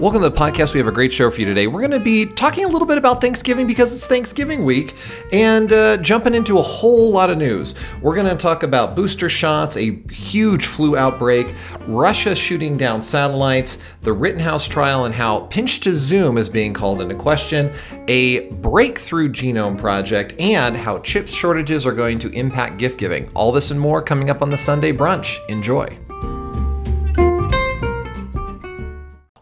Welcome to the podcast. We have a great show for you today. We're going to be talking a little bit about Thanksgiving because it's Thanksgiving week and jumping into a whole lot of news. We're going to talk about booster shots, a huge flu outbreak, Russia shooting down satellites, the Rittenhouse trial and how pinch to zoom is being called into question, a breakthrough genome project, and how chip shortages are going to impact gift giving. All this and more coming up on the Sunday Brunch. Enjoy.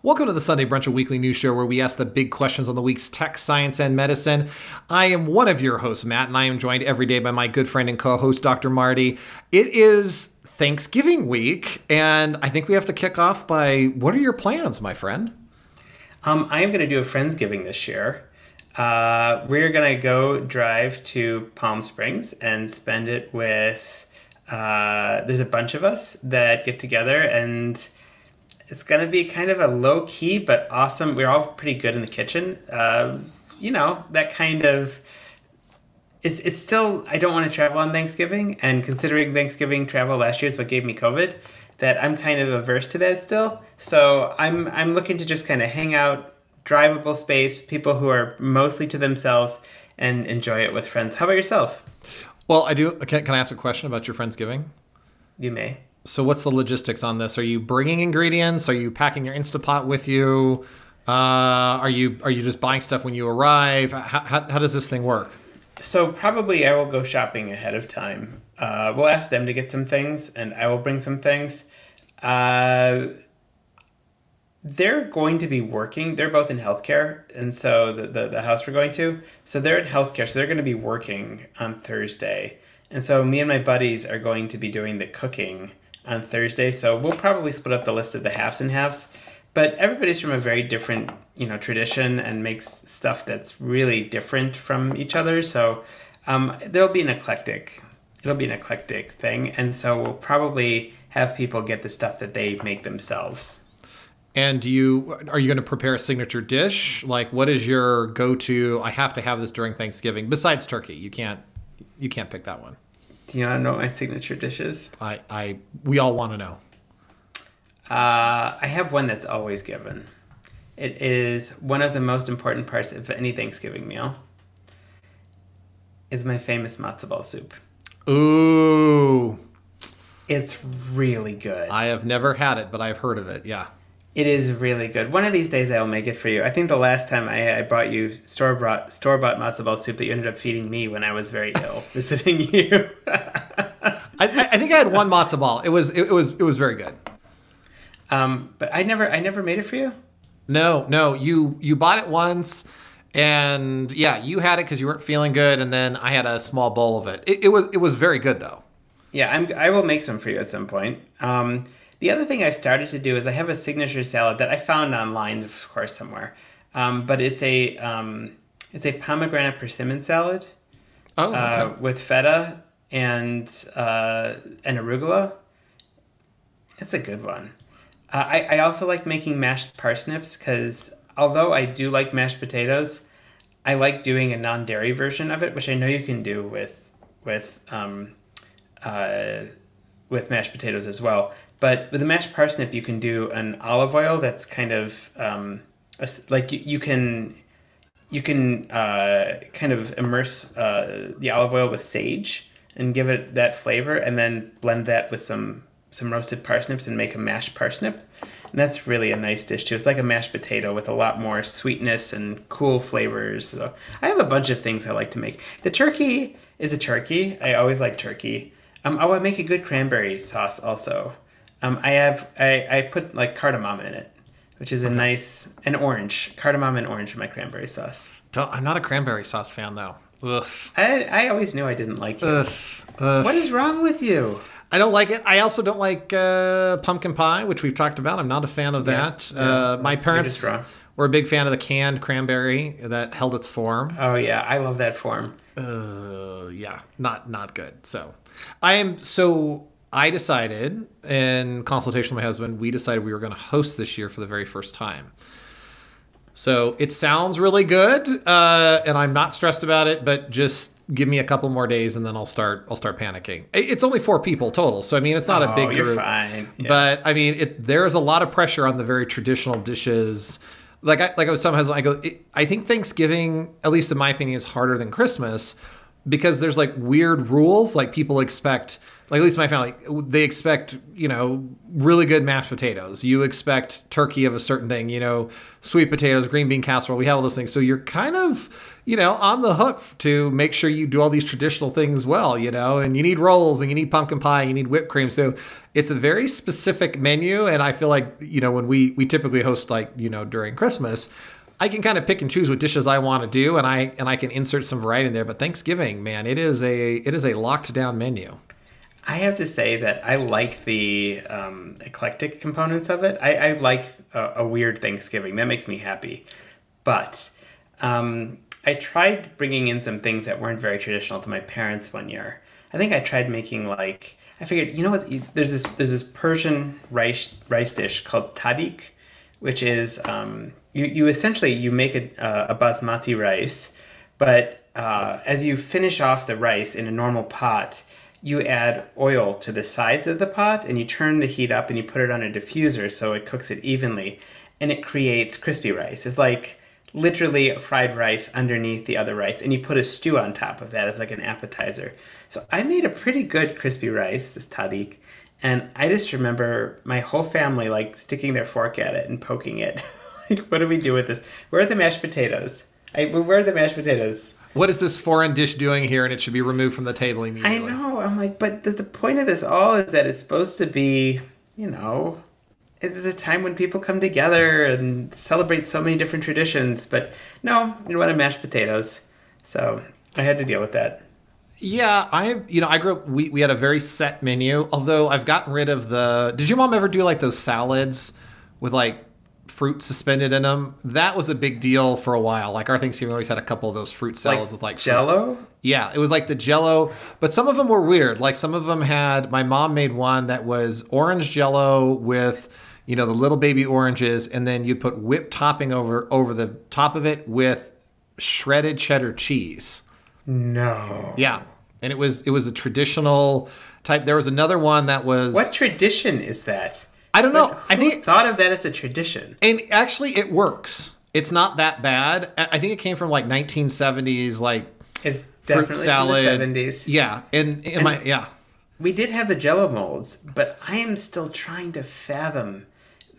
Welcome to the Sunday Brunch, a weekly news show where we ask the big questions on the week's tech, science, and medicine. I am one of your hosts, Matt, and I am joined every day by my good friend and co-host, Dr. Marty. It is Thanksgiving week, and I think we have to kick off by, what are your plans, my friend? I am going to do a Friendsgiving this year. We're going to go drive to Palm Springs and spend it with, there's a bunch of us that get together, and it's going to be kind of a low-key but awesome. We're all pretty good in the kitchen. You know, that kind of... It's still... I don't want to travel on Thanksgiving. And considering Thanksgiving travel last year is what gave me COVID, that I'm kind of averse to that still. So I'm looking to just kind of hang out, drivable space, people who are mostly to themselves, and enjoy it with friends. How about yourself? Well, I do... Can I ask a question about your Friendsgiving? You may. So what's the logistics on this? Are you bringing ingredients? Are you packing your Instant Pot with you? Are you just buying stuff when you arrive? How does this thing work? So probably I will go shopping ahead of time. We'll ask them to get some things, and I will bring some things. They're going to be working. They're both in healthcare, and so the house we're going to. So they're in healthcare, so they're going to be working on Thursday. And so me and my buddies are going to be doing the cooking on Thursday, so we'll probably split up the list of the halves and halves, but everybody's from a very different, you know, tradition and makes stuff that's really different from each other. So it'll be an eclectic thing, and so we'll probably have people get the stuff that they make themselves. And are you going to prepare a signature dish? Like, what is your go-to? I have to have this during Thanksgiving. Besides turkey, you can't pick that one. Do you not know what my signature dish is? We all want to know. I have one that's always given. It is one of the most important parts of any Thanksgiving meal. It's my famous matzo ball soup. Ooh. It's really good. I have never had it, but I've heard of it, yeah. It is really good. One of these days I will make it for you. I think the last time I brought you store-bought matzo ball soup that you ended up feeding me when I was very ill visiting you. I think I had one matzo ball. It was very good. But I never made it for you? No. You bought it once, and yeah, you had it because you weren't feeling good, and then I had a small bowl of it. It was very good though. Yeah, I will make some for you at some point. The other thing I started to do is I have a signature salad that I found online, of course, somewhere. But it's a pomegranate persimmon salad. Oh, okay. With feta and arugula. It's a good one. I also like making mashed parsnips because although I do like mashed potatoes, I like doing a non-dairy version of it, which I know you can do with mashed potatoes as well. But with a mashed parsnip, you can do an olive oil that's kind of you can kind of immerse the olive oil with sage and give it that flavor, and then blend that with some roasted parsnips and make a mashed parsnip. And that's really a nice dish too. It's like a mashed potato with a lot more sweetness and cool flavors. So I have a bunch of things I like to make. The turkey is a turkey. I always like turkey. I would make a good cranberry sauce also. I put like cardamom in it, which is cardamom and orange in my cranberry sauce. I'm not a cranberry sauce fan though. Ugh. I always knew I didn't like it. Ugh. What is wrong with you? I don't like it. I also don't like pumpkin pie, which we've talked about. I'm not a fan of that. Yeah. My parents were a big fan of the canned cranberry that held its form. Oh yeah, I love that form. Yeah, not good. So I decided, in consultation with my husband, we decided we were going to host this year for the very first time. So it sounds really good, and I'm not stressed about it, but just give me a couple more days and then I'll start panicking. It's only 4 people total, so I mean it's not a big group. You're fine. Yeah. But I mean there is a lot of pressure on the very traditional dishes. Like I was telling my husband, I go, I think Thanksgiving, at least in my opinion, is harder than Christmas because there's like weird rules. Like people expect, like at least my family, they expect, you know, really good mashed potatoes. You expect turkey of a certain thing, you know, sweet potatoes, green bean casserole. We have all those things. So you're kind of, you know, on the hook to make sure you do all these traditional things well, you know, and you need rolls and you need pumpkin pie, and you need whipped cream. So it's a very specific menu. And I feel like, you know, when we typically host, like, you know, during Christmas, I can kind of pick and choose what dishes I want to do. And I can insert some variety in there. But Thanksgiving, man, it is a locked down menu. I have to say that I like the eclectic components of it. I like a weird Thanksgiving. That makes me happy. But I tried bringing in some things that weren't very traditional to my parents one year. I think I tried making, like, I figured, you know what, there's this Persian rice dish called tadik, which is, you essentially, you make a basmati rice, but as you finish off the rice in a normal pot, you add oil to the sides of the pot and you turn the heat up and you put it on a diffuser so it cooks it evenly and it creates crispy rice. It's like literally fried rice underneath the other rice, and you put a stew on top of that as like an appetizer. So I made a pretty good crispy rice, this tadik, and I just remember my whole family like sticking their fork at it and poking it. Like, what do we do with this? Where are the mashed potatoes? Where are the mashed potatoes? What is this foreign dish doing here? And it should be removed from the table immediately. I know. I'm like, but the point of this all is that it's supposed to be, you know, it's a time when people come together and celebrate so many different traditions. But no, you want to mashed potatoes. So I had to deal with that. Yeah, I grew up, we had a very set menu, although I've gotten rid of the, did your mom ever do like those salads with like fruit suspended in them? That was a big deal for a while. Like our Thanksgiving always had a couple of those fruit salads, like with like Jell-O. Yeah, it was like the Jell-O, but some of them were weird. Like some of them had, my mom made one that was orange Jell-O with, you know, the little baby oranges, and then you put whipped topping over the top of it with shredded cheddar cheese. No. Yeah, and it was a traditional type. There was another one that was. What tradition is that? I don't know. I think thought of that as a tradition. And actually it works. It's not that bad. I think it came from like 1970s, like it's fruit salad. From the 70s. Yeah. And my, yeah. We did have the Jell-O molds, but I am still trying to fathom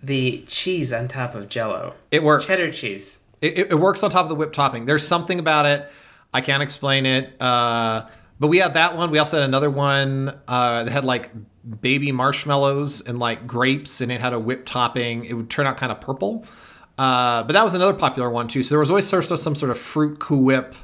the cheese on top of Jell-O. It works. Cheddar cheese. It works on top of the whipped topping. There's something about it. I can't explain it. But we had that one. We also had another one that had like baby marshmallows and like grapes, and it had a whipped topping. It would turn out kind of purple. But that was another popular one too. So there was always sort of some sort of fruit Cool Whip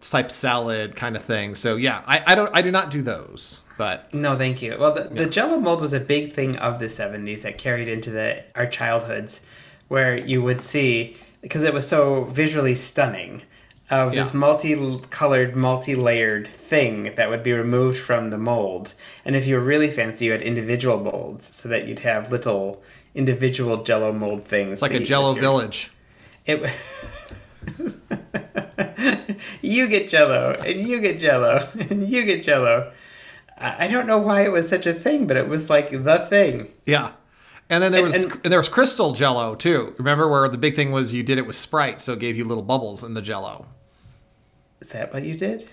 type salad kind of thing. So yeah, I do not do those, but. No, thank you. Well, the Jell-O mold was a big thing of the 70s that carried into our childhoods, where you would see, because it was so visually stunning, of this multi-colored, multi-layered thing that would be removed from the mold. And if you were really fancy, you had individual molds so that you'd have little individual Jell-O mold things. It's like a Jell-O village. You get Jell-O, and you get Jell-O, and you get Jell-O. I don't know why it was such a thing, but it was like the thing. Yeah. And then there was crystal Jell-O too. Remember where the big thing was you did it with Sprite, so it gave you little bubbles in the Jell-O. Is that what you did?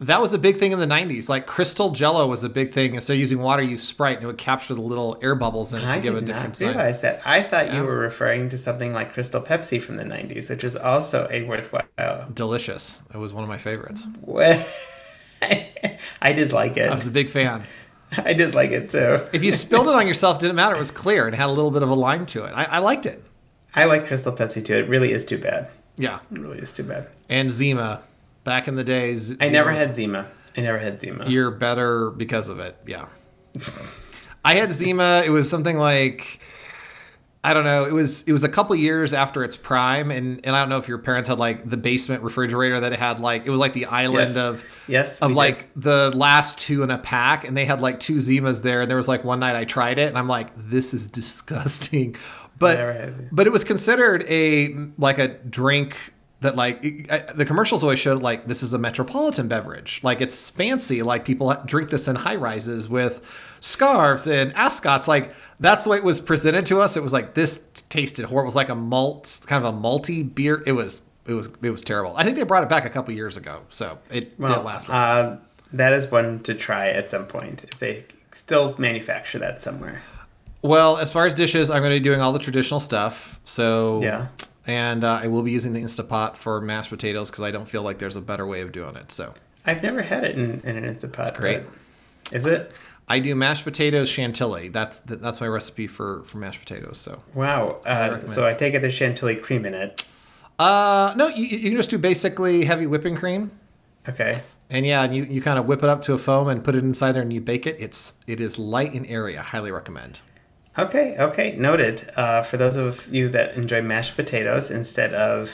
That was a big thing in the 90s. Like crystal Jell-O was a big thing. Instead of using water, you use Sprite, and it would capture the little air bubbles in it to give a different sign. I did not realize that. I thought you were referring to something like Crystal Pepsi from the 90s, which is also a worthwhile. Delicious. It was one of my favorites. I did like it. I was a big fan. I did like it too. If you spilled it on yourself, didn't matter. It was clear and had a little bit of a lime to it. I liked it. I like Crystal Pepsi too. It really is too bad. Yeah. It really is too bad. And Zima. Back in the days. I never had Zima. You're better because of it. Yeah. I had Zima. It was something like, I don't know. It was a couple years after its prime, and I don't know if your parents had like the basement refrigerator that it had like it was like the island of like the last 2 in a pack, and they had like 2 Zimas there, and there was like one night I tried it and I'm like, this is disgusting, but it was considered a drink that like the commercials always showed like this is a metropolitan beverage, like it's fancy, like people drink this in high rises with scarves and ascots. Like that's the way it was presented to us. It was like this tasted horrible. It was like a malt, kind of a malty beer. It was terrible. I think they brought it back a couple years ago, so it didn't last long. That is one to try at some point if they still manufacture that somewhere. Well, as far as dishes, I'm going to be doing all the traditional stuff. So yeah. And I will be using the Instant Pot for mashed potatoes because I don't feel like there's a better way of doing it. So I've never had it in an Instant Pot. It's great. Is it? I do mashed potatoes chantilly. That's my recipe for mashed potatoes. So wow. So I take it there's chantilly cream in it. No, you can just do basically heavy whipping cream. Okay. And yeah, and you kind of whip it up to a foam and put it inside there and you bake it. It is light and airy. I highly recommend. Okay, noted. For those of you that enjoy mashed potatoes instead of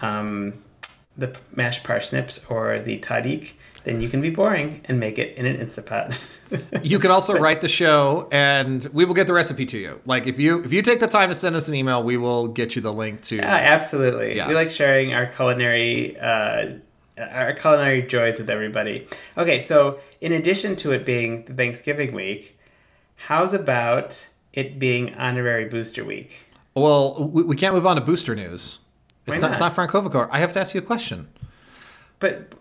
the mashed parsnips or the tahdig, then you can be boring and make it in an Instant Pot. You can also write the show, and we will get the recipe to you. Like if you take the time to send us an email, we will get you the link to. Yeah, absolutely. Yeah. We like sharing our culinary joys with everybody. Okay, so in addition to it being the Thanksgiving week, how's about it being honorary Booster Week? Well, we can't move on to Booster news. It's not Frankovicar. I have to ask you a question. But,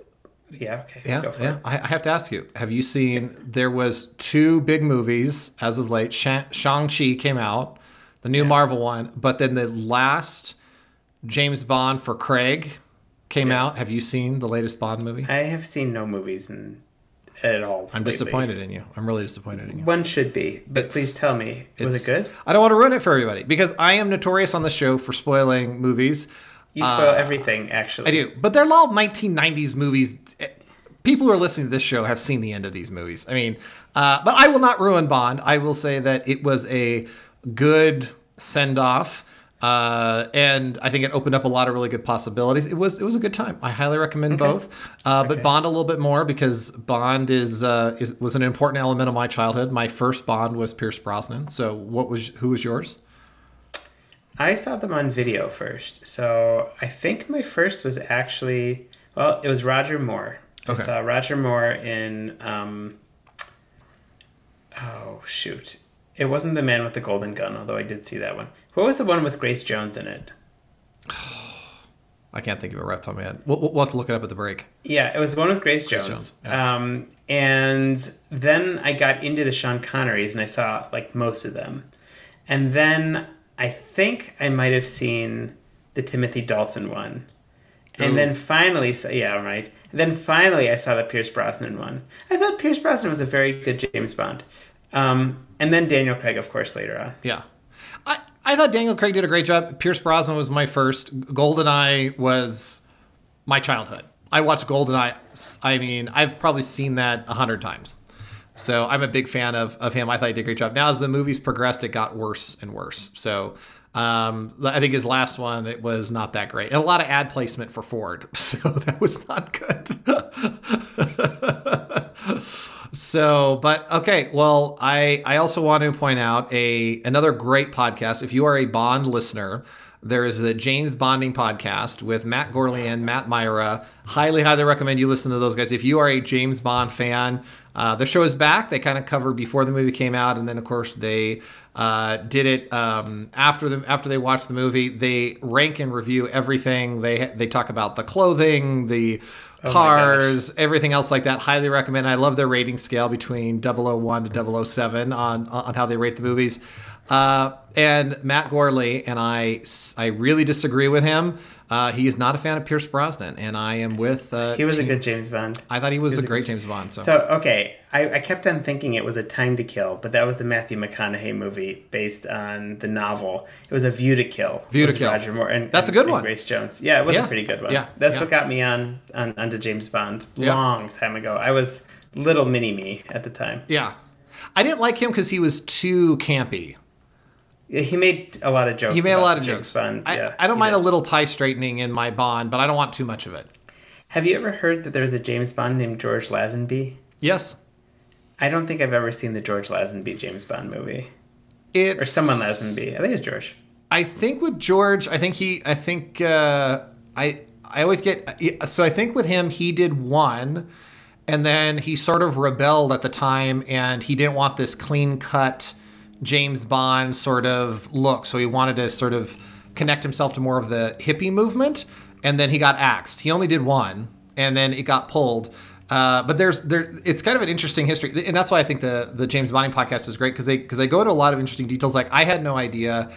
yeah, okay. Go for it. I have to ask you. Have you seen, there was two big movies as of late. Shang-Chi came out, the new Marvel one. But then the last James Bond for Craig came out. Have you seen the latest Bond movie? I have seen no movies at all. Completely. I'm disappointed in you. I'm really disappointed in you. One should be, but please tell me. Was it good? I don't want to ruin it for everybody because I am notorious on the show for spoiling movies. You spoil everything, actually. I do. But they're all 1990s movies. People who are listening to this show have seen the end of these movies. I mean, but I will not ruin Bond. I will say that it was a good send-off. And I think it opened up a lot of really good possibilities. It was a good time. I highly recommend both, but Bond a little bit more because Bond was an important element of my childhood. My first Bond was Pierce Brosnan. So who was yours? I saw them on video first. So I think my first was it was Roger Moore. Okay. I saw Roger Moore in, it wasn't The Man with the Golden Gun, although I did see that one. What was the one with Grace Jones in it? I can't think of it right off the top of my head. We'll have to look it up at the break. Yeah, it was the one with Grace Jones. Yeah. And then I got into the Sean Connerys, and I saw like most of them. And then I think I might have seen the Timothy Dalton one. And then finally, I saw the Pierce Brosnan one. I thought Pierce Brosnan was a very good James Bond. And then Daniel Craig, of course, later on. Yeah. I thought Daniel Craig did a great job. Pierce Brosnan was my first. Goldeneye was my childhood. I watched Goldeneye. I mean, I've probably seen that 100 times. So I'm a big fan of him. I thought he did a great job. Now, as the movies progressed, it got worse and worse. So I think his last one, it was not that great. And a lot of ad placement for Ford. So that was not good. So, but okay. Well, I also want to point out another great podcast. If you are a Bond listener, there is the James Bonding podcast with Matt Gourley and Matt Myra. Highly, highly recommend you listen to those guys. If you are a James Bond fan, the show is back. They kind of covered before the movie came out, and then of course they did it after they watched the movie. They rank and review everything. They talk about the clothing, the cars, everything else like that. Highly recommend. I love their rating scale between 001 to 007 on how they rate the movies. And Matt Gourley and I really disagree with him. He is not a fan of Pierce Brosnan, and I am with. He was a good James Bond. I thought he was a great James Bond. So okay, I kept on thinking it was A Time to Kill, but that was the Matthew McConaughey movie based on the novel. It was A View to Kill. Roger Moore and that's a good one. Grace Jones. Yeah, it was a pretty good one. Yeah, that's what got me onto James Bond long time ago. I was little mini me at the time. Yeah, I didn't like him because he was too campy. He made a lot of jokes. I don't mind a little tie straightening in my Bond, but I don't want too much of it. Have you ever heard that there's a James Bond named George Lazenby? Yes. I don't think I've ever seen the George Lazenby James Bond movie. Or someone Lazenby. I think it's George. I think with George, I think he, I think, I, I always get, so I think with him, he did one, and then he sort of rebelled at the time, and he didn't want this clean-cut James Bond sort of look, so he wanted to sort of connect himself to more of the hippie movement, and then he got axed. He only did one, and then it got pulled. But it's kind of an interesting history, and that's why I think the James Bonding podcast is great, because they go to a lot of interesting details. Like, I had no idea,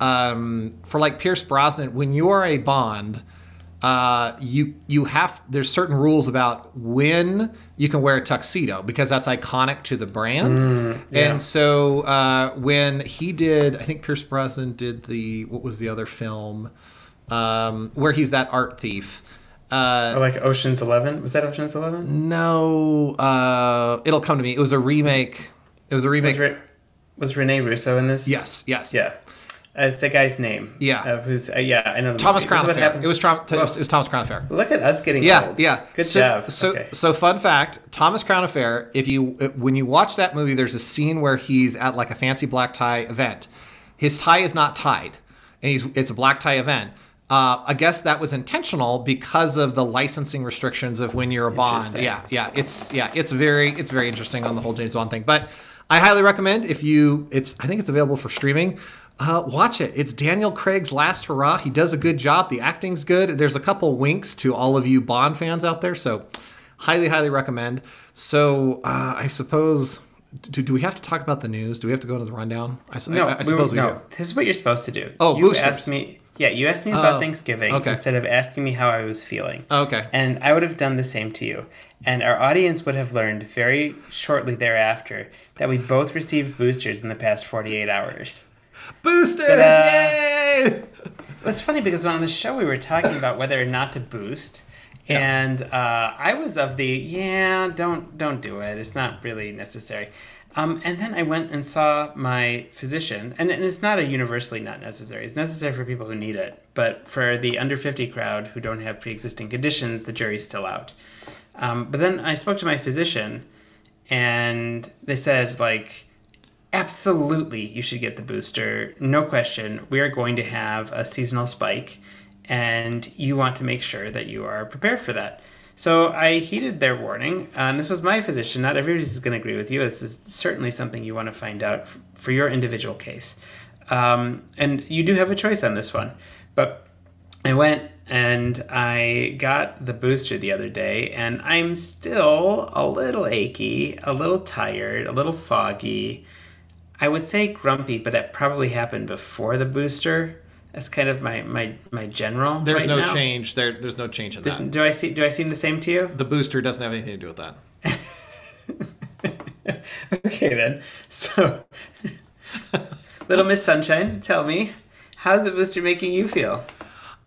for like Pierce Brosnan, when you are a Bond, there's certain rules about when you can wear a tuxedo, because that's iconic to the brand. Yeah. And so when he did, I think Pierce Brosnan did what was the other film, where he's that art thief. Like Ocean's 11? Was that Ocean's 11? No, it'll come to me. It was a remake. Was Rene Russo in this? Yes. Yeah. It's the guy's name. Yeah. I know. Thomas Crown Affair. It was Thomas Crown Affair. Look at us getting old. Yeah. Good job. So fun fact, Thomas Crown Affair, when you watch that movie, there's a scene where he's at like a fancy black tie event. His tie is not tied, and it's a black tie event. I guess that was intentional because of the licensing restrictions of when you're a Bond. Yeah. It's very interesting on the whole James Bond thing. But I highly recommend I think it's available for streaming. Watch it. It's Daniel Craig's last hurrah. He does a good job. The acting's good. There's a couple winks to all of you Bond fans out there. So highly, highly recommend. So I suppose, do we have to talk about the news? Do we have to go into the rundown? I suppose we do. This is what you're supposed to do. Oh, boosters. You asked me about Thanksgiving instead of asking me how I was feeling. Okay. And I would have done the same to you. And our audience would have learned very shortly thereafter that we both received boosters in the past 48 hours. Boosters! Yay! It's funny because on the show we were talking about whether or not to boost, and I was of the don't do it. It's not really necessary. And then I went and saw my physician, and it's not a universally not necessary. It's necessary for people who need it, but for the under 50 crowd who don't have pre-existing conditions, the jury's still out. But then I spoke to my physician, and they said absolutely, you should get the booster. No question. We are going to have a seasonal spike, and you want to make sure that you are prepared for that. So I heeded their warning, and this was my physician. Not everybody's going to agree with you. This is certainly something you want to find out for your individual case. And you do have a choice on this one. But I went and I got the booster the other day, and I'm still a little achy, a little tired, a little foggy. I would say grumpy, but that probably happened before the booster. That's kind of my general. There's right no now. Change. There's no change in that. Do I seem the same to you? The booster doesn't have anything to do with that. Okay then. So, Little Miss Sunshine, tell me, how's the booster making you feel?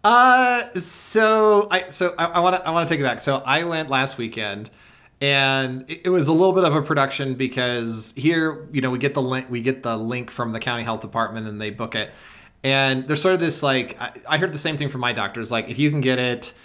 So I want to take it back. So I went last weekend. And it was a little bit of a production because here, we get the link. We get the link from the county health department, and they book it. And there's sort of this I heard the same thing from my doctors. If you can get it,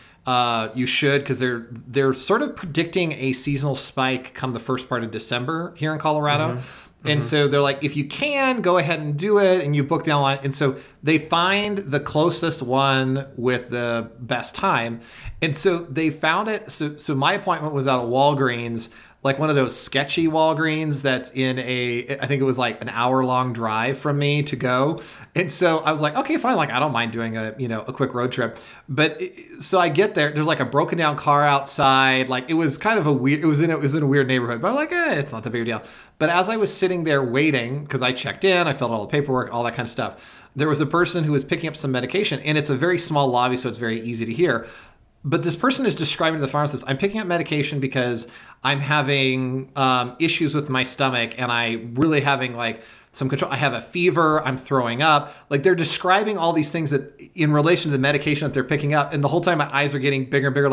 you should, because they're sort of predicting a seasonal spike come the first part of December here in Colorado. Mm-hmm. And so they're if you can, go ahead and do it, and you book the online. And so they find the closest one with the best time. And so they found it. So my appointment was at a Walgreens, one of those sketchy Walgreens that's in I think it was an hour-long drive from me to go. And so I was okay, fine. I don't mind doing a quick road trip. But so I get there. There's a broken down car outside. It was kind of a weird. It was in a weird neighborhood. But I'm it's not the big deal. But as I was sitting there waiting, because I checked in, I filled all the paperwork, all that kind of stuff. There was a person who was picking up some medication, and it's a very small lobby, so it's very easy to hear. But this person is describing to the pharmacist, I'm picking up medication because I'm having issues with my stomach, and I'm really having some control. I have a fever. I'm throwing up. They're describing all these things that in relation to the medication that they're picking up. And the whole time my eyes are getting bigger and bigger.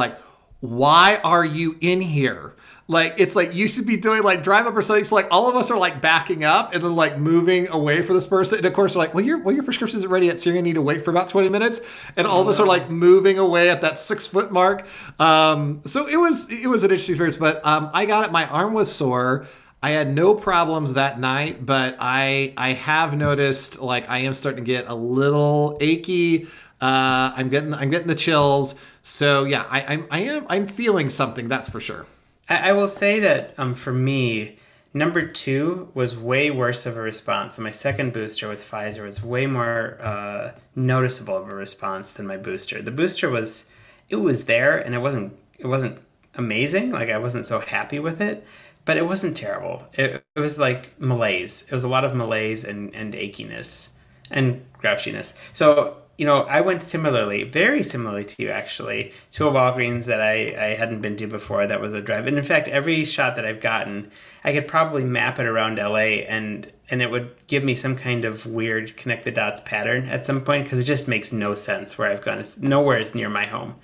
Why are you in here? It's you should be doing drive up or something. So all of us are backing up and then moving away for this person. And of course, they're your prescription isn't ready yet, so you're gonna need to wait for about 20 minutes. And all of us are moving away at that 6 foot mark. So it was an interesting experience, but I got it. My arm was sore. I had no problems that night, but I have noticed I am starting to get a little achy. I'm getting the chills. So yeah, I'm feeling something, that's for sure. I will say that for me, number two was way worse of a response. So my second booster with Pfizer was way more noticeable of a response than my booster. The booster was, it was there, and it wasn't amazing. Like, I wasn't so happy with it, but it wasn't terrible. It was like malaise. It was a lot of malaise and achiness and grouchiness. So, you know, I went very similarly to you, actually, to a Walgreens that I hadn't been to before. That was a drive. And in fact, every shot that I've gotten, I could probably map it around LA and it would give me some kind of weird connect the dots pattern at some point, because it just makes no sense where I've gone. It's nowhere is near my home.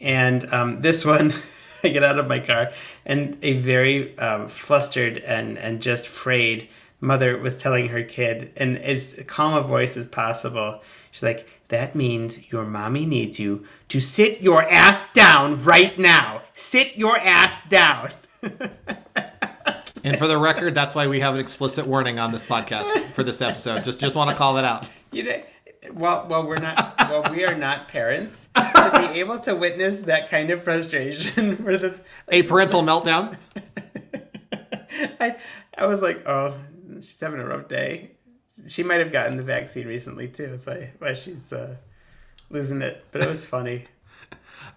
And this one, I get out of my car and a very flustered and just frayed mother was telling her kid, and as calm a voice as possible, she's like, "That means your mommy needs you to sit your ass down right now. Sit your ass down." And for the record, that's why we have an explicit warning on this podcast for this episode. Just want to call it out. You know, we are not parents to be able to witness that kind of frustration for a parental meltdown. I was like, oh, she's having a rough day. She might have gotten the vaccine recently too. That's why she's losing it. But it was funny.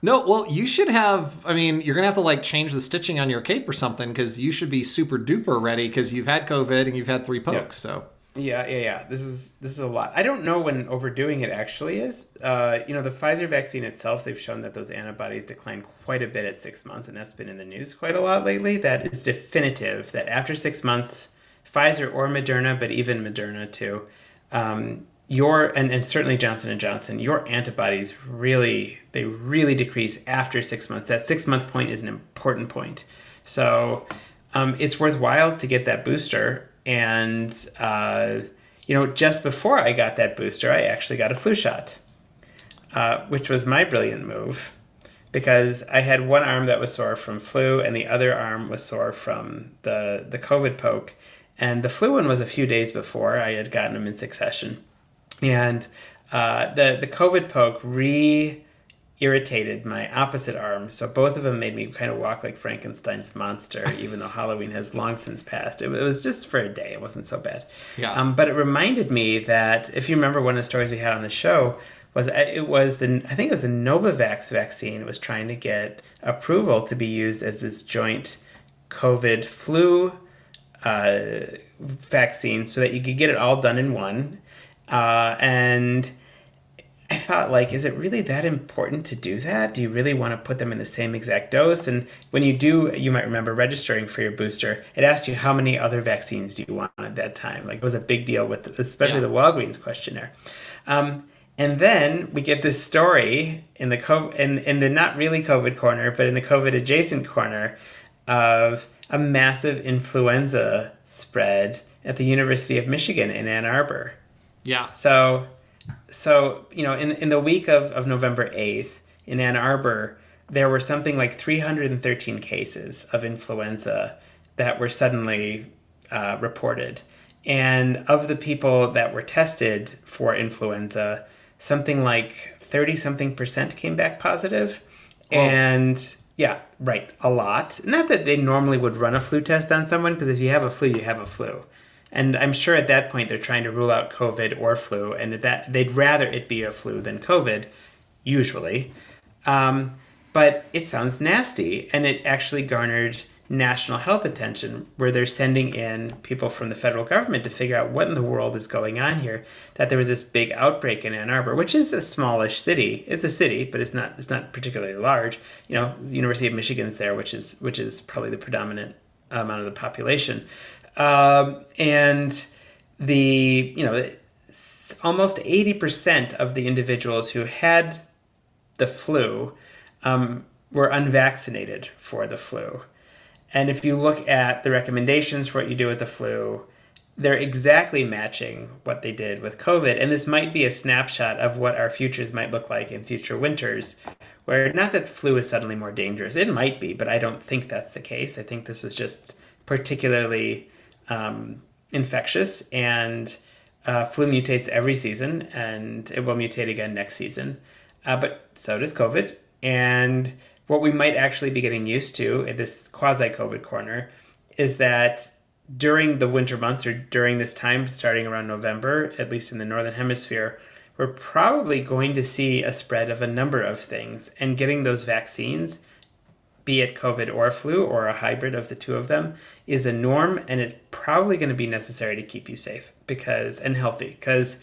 No, well, you should have. I mean, you're gonna have to like change the stitching on your cape or something, because you should be super duper ready, because you've had COVID and you've had 3 pokes. Yep. So. Yeah. This is a lot. I don't know when overdoing it actually is. You know, the Pfizer vaccine itself, they've shown that those antibodies decline quite a bit at 6 months, and that's been in the news quite a lot lately. That is definitive that after 6 months, Pfizer or Moderna, but even Moderna too, and certainly Johnson & Johnson, your antibodies really decrease after 6 months. That 6 month point is an important point. So it's worthwhile to get that booster. And, you know, just before I got that booster, I actually got a flu shot, which was my brilliant move, because I had one arm that was sore from flu and the other arm was sore from the COVID poke. And the flu one was a few days before. I had gotten them in succession. And the COVID poke irritated my opposite arm, so both of them made me kind of walk like Frankenstein's monster, even though Halloween has long since passed. It was just for a day. It wasn't so bad. Yeah. But it reminded me that, if you remember, one of the stories we had on the show was the Novavax vaccine was trying to get approval to be used as this joint COVID flu vaccine, so that you could get it all done in one. And I thought, like, is it really that important to do that? Do you really want to put them in the same exact dose? And when you do, you might remember registering for your booster, it asked you how many other vaccines do you want at that time. Like, it was a big deal with, especially the Walgreens questionnaire. And then we get this story in the in the not really COVID corner, but in the COVID adjacent corner, of a massive influenza spread at the University of Michigan in Ann Arbor. Yeah. So, you know, in the week of November 8th in Ann Arbor, there were something like 313 cases of influenza that were suddenly reported. And of the people that were tested for influenza, something like 30-something% came back positive. Oh. And yeah, right. A lot. Not that they normally would run a flu test on someone, because if you have a flu, you have a flu. And I'm sure at that point they're trying to rule out COVID or flu, and that they'd rather it be a flu than COVID, usually. But it sounds nasty, and it actually garnered national health attention, where they're sending in people from the federal government to figure out what in the world is going on here. That there was this big outbreak in Ann Arbor, which is a smallish city. It's a city, but it's not particularly large. You know, the University of Michigan's there, which is probably the predominant amount of the population. And the, you know, almost 80% of the individuals who had the flu were unvaccinated for the flu. And if you look at the recommendations for what you do with the flu, they're exactly matching what they did with COVID. And this might be a snapshot of what our futures might look like in future winters, where not that flu is suddenly more dangerous. It might be, but I don't think that's the case. I think this was just particularly infectious, and Flu mutates every season, and it will mutate again next season. But so does COVID. And what we might actually be getting used to in this quasi-COVID corner is that during the winter months, or during this time starting around November, at least in the Northern Hemisphere, we're probably going to see a spread of a number of things. And getting those vaccines, be it COVID or flu or a hybrid of the two of them, is a norm, and it's probably going to be necessary to keep you safe and healthy, because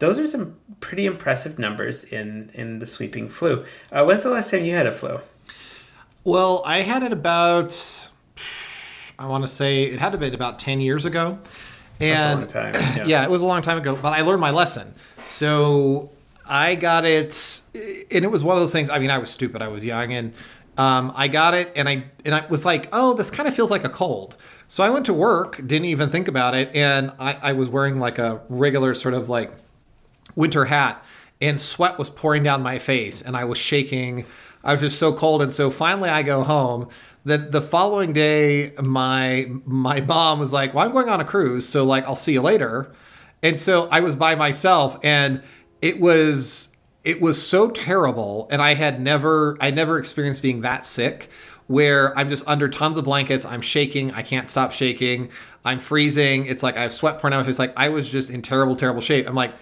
those are some pretty impressive numbers in the sweeping flu. When's the last time you had a flu? Well, I had it about, I want to say it had to be about 10 years ago. And that's a long time. Yeah, it was a long time ago, but I learned my lesson. So I got it, and it was one of those things. I mean, I was stupid. I was young, and I got it, and I was like, oh, this kind of feels like a cold. So I went to work, didn't even think about it, and I was wearing like a regular sort of like winter hat, and sweat was pouring down my face, and I was shaking. I was just so cold. And so finally I go home. The following day, my mom was like, well, I'm going on a cruise, so like, I'll see you later. And so I was by myself, and it was so terrible. And I never experienced being that sick, where I'm just under tons of blankets. I'm shaking. I can't stop shaking. I'm freezing. It's like I have sweat pouring out of my face. Like, I was just in terrible, terrible shape. I'm like,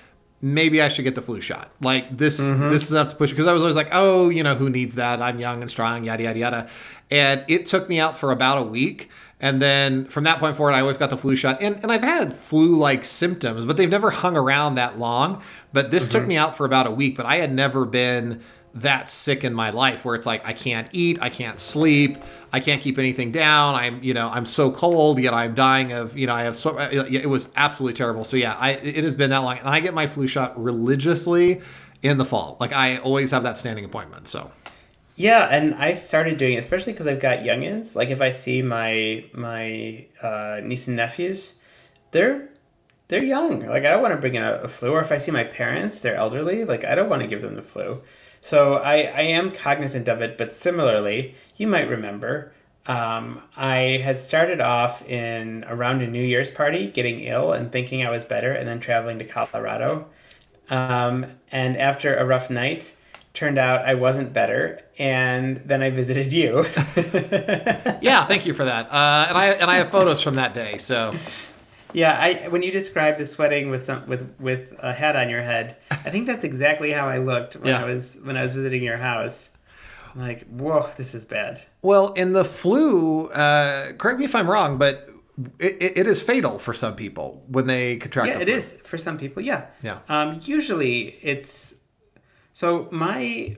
maybe I should get the flu shot. Like, this is enough to push. Because I was always like, oh, you know, who needs that? I'm young and strong, yada, yada, yada. And it took me out for about a week. And then from that point forward, I always got the flu shot. And I've had flu-like symptoms, but they've never hung around that long. But this took me out for about a week. But I had never been that sick in my life, where it's like, I can't eat, I can't sleep, I can't keep anything down. I'm so cold, yet I'm dying of, I have sweat. It was absolutely terrible. So yeah, it has been that long, and I get my flu shot religiously in the fall. Like, I always have that standing appointment. So yeah. And I started doing it, especially cause I've got youngins. Like, if I see my niece and nephews, they're young. Like, I don't want to bring in a flu, or if I see my parents, they're elderly. Like, I don't want to give them the flu. So I am cognizant of it, but similarly, you might remember, I had started off around a New Year's party, getting ill and thinking I was better, and then traveling to Colorado. And after a rough night, turned out I wasn't better, and then I visited you. Yeah, thank you for that. And I have photos from that day. So. Yeah, when you described the sweating with a hat on your head, I think that's exactly how I looked when I was visiting your house. I'm like, whoa, this is bad. Well, in the flu, correct me if I'm wrong, but it is fatal for some people when they contract the flu. Yeah, it is for some people. Yeah. Yeah. Usually it's so I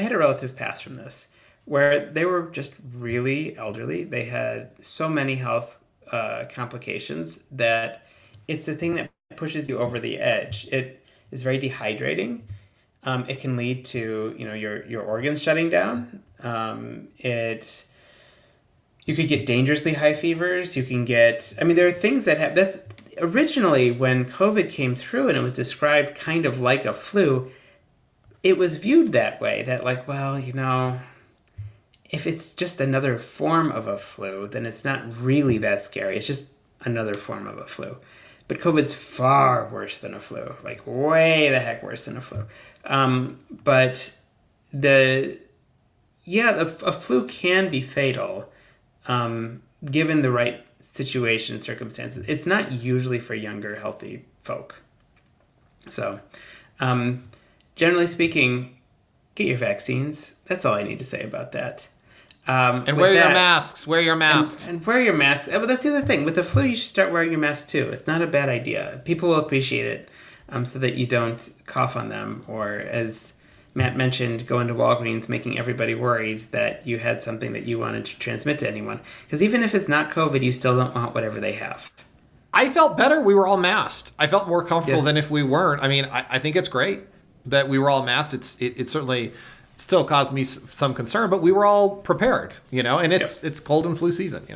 had a relative pass from this, where they were just really elderly. They had so many health complications that it's the thing that pushes you over the edge. It is very dehydrating. It can lead to your organs shutting down. You could get dangerously high fevers. You can get. I mean, there are things that have. That's originally when COVID came through and it was described kind of like a flu. It was viewed that way. That like, well, if it's just another form of a flu, then it's not really that scary. It's just another form of a flu. But COVID's far worse than a flu, like way the heck worse than a flu. A flu can be fatal given the right situation, circumstances. It's not usually for younger, healthy folk. So generally speaking, get your vaccines. That's all I need to say about that. And wear your masks. Wear your masks. And wear your masks. But that's the other thing. With the flu, you should start wearing your mask too. It's not a bad idea. People will appreciate it, so that you don't cough on them. Or, as Matt mentioned, going to Walgreens, making everybody worried that you had something that you wanted to transmit to anyone. Because even if it's not COVID, you still don't want whatever they have. I felt better. We were all masked. I felt more comfortable than if we weren't. I mean, I think it's great that we were all masked. It certainly still caused me some concern, but we were all prepared, and it's cold and flu season,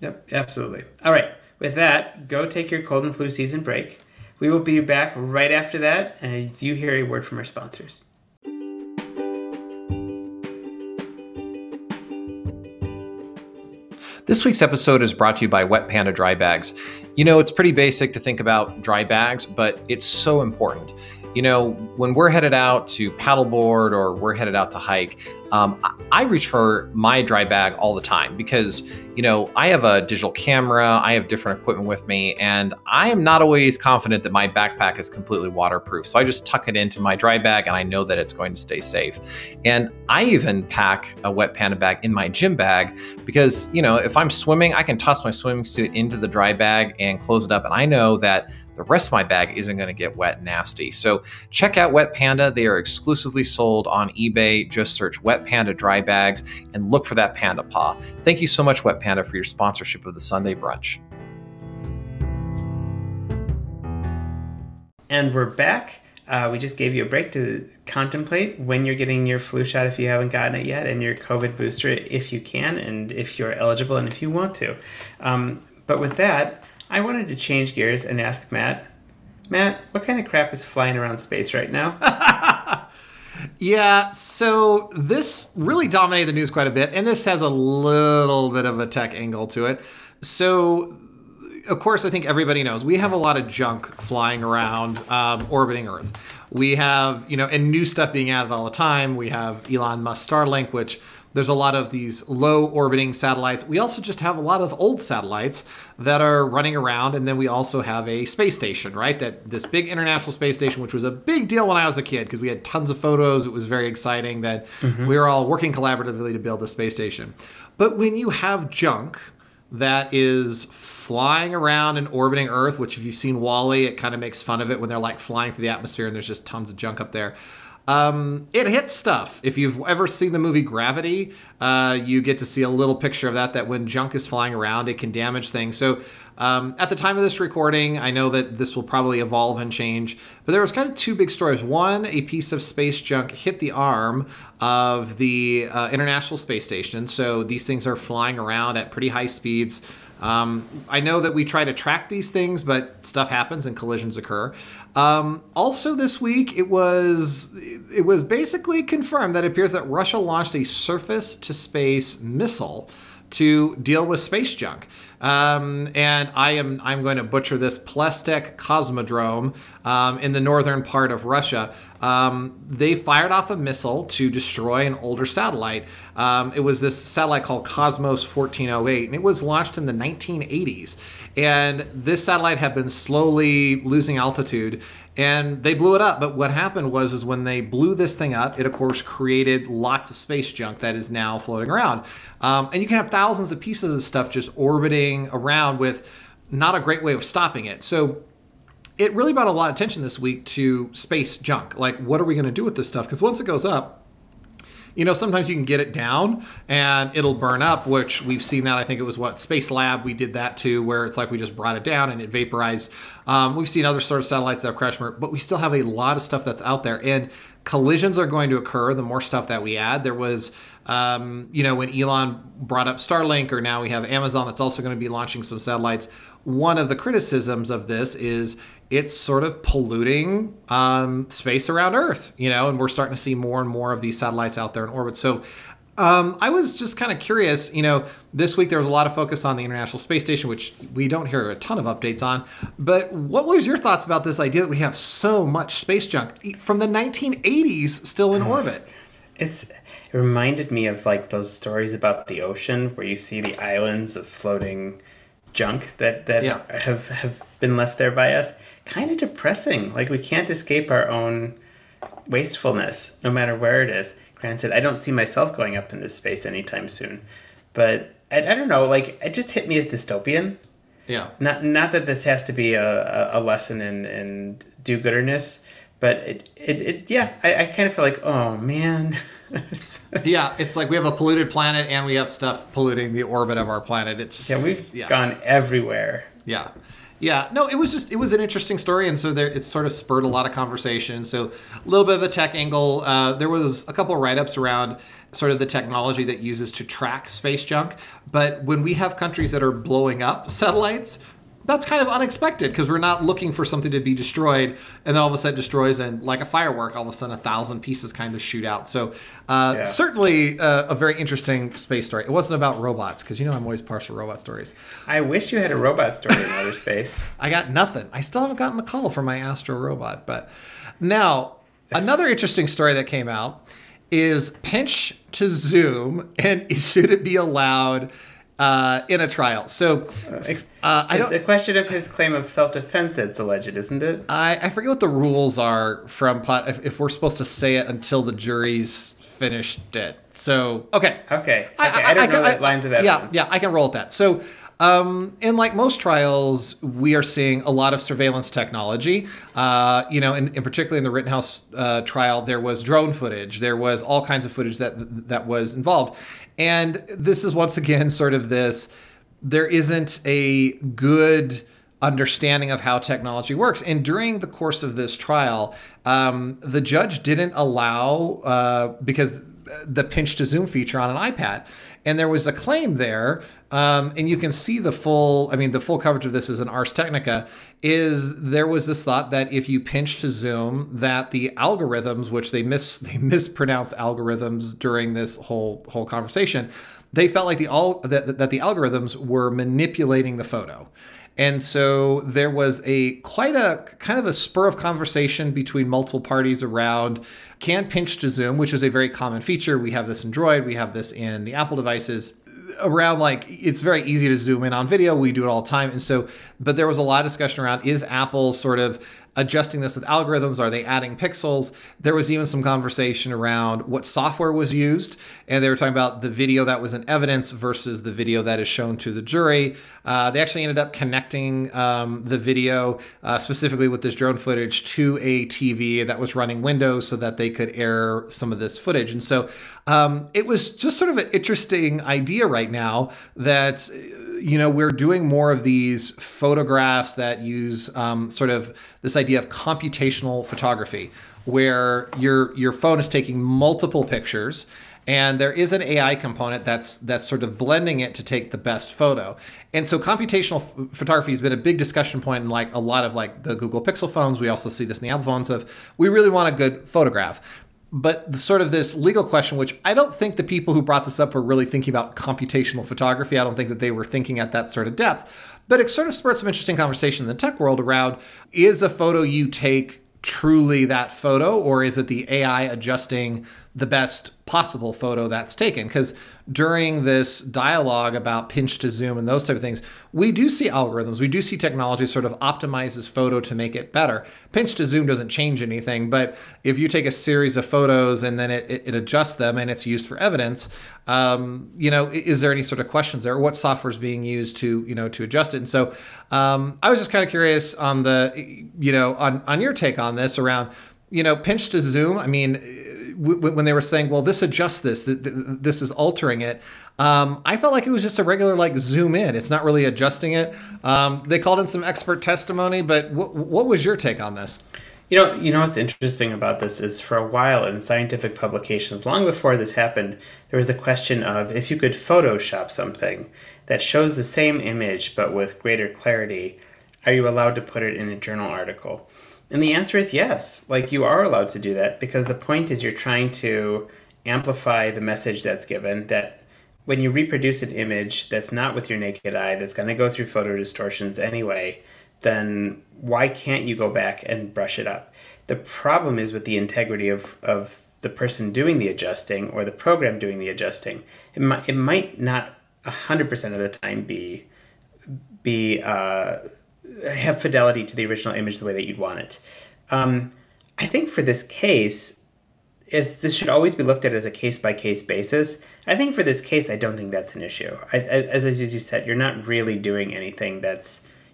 Yep, absolutely. All right. With that, go take your cold and flu season break. We will be back right after that, and you hear a word from our sponsors. This week's episode is brought to you by Wet Panda Dry Bags. You know, it's pretty basic to think about dry bags, but it's so important. You know, when we're headed out to paddleboard or we're headed out to hike, I reach for my dry bag all the time because, you know, I have a digital camera, I have different equipment with me, and I am not always confident that my backpack is completely waterproof. So I just tuck it into my dry bag and I know that it's going to stay safe. And I even pack a Wet Panda bag in my gym bag because, you know, if I'm swimming, I can toss my swimming suit into the dry bag and close it up. And I know that the rest of my bag isn't going to get wet and nasty. So check out Wet Panda. They are exclusively sold on eBay. Just search Wet Panda dry bags and look for that panda paw. Thank you so much, Wet Panda, for your sponsorship of the Sunday brunch. And we're back. We just gave you a break to contemplate when you're getting your flu shot if you haven't gotten it yet, and your COVID booster if you can, and if you're eligible and if you want to. But with that, I wanted to change gears and ask Matt, what kind of crap is flying around space right now? Yeah, so this really dominated the news quite a bit, and this has a little bit of a tech angle to it. So, of course, I think everybody knows we have a lot of junk flying around orbiting Earth. We have, you know, and new stuff being added all the time. We have Elon Musk's Starlink, which there's a lot of these low orbiting satellites. We also just have a lot of old satellites that are running around. And then we also have a space station, right? That this big International Space Station, which was a big deal when I was a kid because we had tons of photos. It was very exciting that we were all working collaboratively to build the space station. But when you have junk that is flying around and orbiting Earth, which if you've seen WALL-E, it kind of makes fun of it when they're like flying through the atmosphere and there's just tons of junk up there. It hits stuff. If you've ever seen the movie Gravity, you get to see a little picture of that, that when junk is flying around, it can damage things. So at the time of this recording, I know that this will probably evolve and change, but there was kind of two big stories. One, a piece of space junk hit the arm of the International Space Station. So these things are flying around at pretty high speeds. I know that we try to track these things, but stuff happens and collisions occur. Also this week, it was basically confirmed that it appears that Russia launched a surface-to-space missile to deal with space junk. And I'm going to butcher this, Plestek Cosmodrome in the northern part of Russia. They fired off a missile to destroy an older satellite. It was this satellite called Cosmos 1408, and it was launched in the 1980s. And this satellite had been slowly losing altitude, and they blew it up. But what happened was, is when they blew this thing up, it of course created lots of space junk that is now floating around. And you can have thousands of pieces of stuff just orbiting around with not a great way of stopping it. So it really brought a lot of attention this week to space junk. Like, what are we going to do with this stuff? Because once it goes up, you know, sometimes you can get it down and it'll burn up, which we've seen that. I think it was what Space Lab, we did that too, where it's like we just brought it down and it vaporized. We've seen other sort of satellites that have crashed, but we still have a lot of stuff that's out there. And collisions are going to occur the more stuff that we add. There was, you know, when Elon brought up Starlink, or now we have Amazon that's also going to be launching some satellites. One of the criticisms of this is it's sort of polluting space around Earth, you know, and we're starting to see more and more of these satellites out there in orbit. So I was just kind of curious, you know, this week there was a lot of focus on the International Space Station, which we don't hear a ton of updates on. But what was your thoughts about this idea that we have so much space junk from the 1980s still in orbit? It reminded me of like those stories about the ocean where you see the islands of floating junk that have been left there by us. Kind of depressing. Like, we can't escape our own wastefulness, no matter where it is. Granted, I don't see myself going up into space anytime soon, but I don't know. Like, it just hit me as dystopian. Yeah. Not that this has to be a lesson in do-gooderness, but I kind of feel like, oh man. Yeah, it's like we have a polluted planet and we have stuff polluting the orbit of our planet. We've gone everywhere. Yeah. Yeah, no, it was an interesting story, and so it sort of spurred a lot of conversation. So a little bit of a tech angle. There was a couple of write-ups around sort of the technology that uses to track space junk. But when we have countries that are blowing up satellites, that's kind of unexpected because we're not looking for something to be destroyed. And then all of a sudden it destroys, and like a firework, all of a sudden 1,000 pieces kind of shoot out. So certainly a very interesting space story. It wasn't about robots because, you know, I'm always partial to robot stories. I wish you had a robot story in outer space. I got nothing. I still haven't gotten a call for my Astro robot. But now another interesting story that came out is pinch to zoom and should it be allowed in a trial. So it's a question of his claim of self-defense that's alleged, isn't it? I forget what the rules are from pot if we're supposed to say it until the jury's finished it. So okay. I don't know lines of evidence. Yeah, I can roll with that. So and like most trials, we are seeing a lot of surveillance technology. You know, in particularly in the Rittenhouse trial, there was drone footage. There was all kinds of footage that was involved. And this is once again sort of this, there isn't a good understanding of how technology works. And during the course of this trial, the judge didn't allow, because the pinch to zoom feature on an iPad. And there was a claim there, and you can see the full coverage of this is in Ars Technica, is there was this thought that if you pinch to zoom, that the algorithms, which they mispronounced algorithms during this whole conversation, they felt like that the algorithms were manipulating the photo. And so there was a spur of conversation between multiple parties around can pinch to zoom, which is a very common feature. We have this in Droid, we have this in the Apple devices around like it's very easy to zoom in on video. We do it all the time. And so, but there was a lot of discussion around, is Apple sort of adjusting this with algorithms? Are they adding pixels? There was even some conversation around what software was used. And they were talking about the video that was in evidence versus the video that is shown to the jury. They actually ended up connecting the video specifically with this drone footage to a TV that was running Windows so that they could air some of this footage. And so it was just sort of an interesting idea right now that, you know, we're doing more of these photographs that use sort of this idea of computational photography, where your phone is taking multiple pictures, and there is an AI component that's sort of blending it to take the best photo. And so computational photography has been a big discussion point in like a lot of like the Google Pixel phones. We also see this in the Apple phones of we really want a good photograph. But sort of this legal question, which I don't think the people who brought this up were really thinking about computational photography. I don't think that they were thinking at that sort of depth. But it sort of spurred some interesting conversation in the tech world around, is a photo you take truly that photo, or is it the AI adjusting the best possible photo that's taken? Because during this dialogue about pinch to zoom and those type of things, we do see algorithms, we do see technology sort of optimizes photo to make it better. Pinch to zoom doesn't change anything, but if you take a series of photos and then it adjusts them and it's used for evidence, you know, is there any sort of questions there? Or what software is being used to, you know, to adjust it? And so I was just kind of curious on the, you know, on your take on this around, you know, pinch to zoom. I mean, when they were saying, well, this adjusts this is altering it. I felt like it was just a regular, like, zoom in. It's not really adjusting it. They called in some expert testimony, but what was your take on this? You know what's interesting about this is for a while in scientific publications, long before this happened, there was a question of if you could Photoshop something that shows the same image but with greater clarity, are you allowed to put it in a journal article? And the answer is yes. Like, you are allowed to do that because the point is you're trying to amplify the message that's given, that when you reproduce an image that's not with your naked eye, that's going to go through photo distortions anyway, then why can't you go back and brush it up? The problem is with the integrity of the person doing the adjusting or the program doing the adjusting. It might not 100% of the time be have fidelity to the original image the way that you'd want it. I think for this case, this should always be looked at as a case-by-case basis. I think for this case, I don't think that's an issue. As you said, you're not really doing anything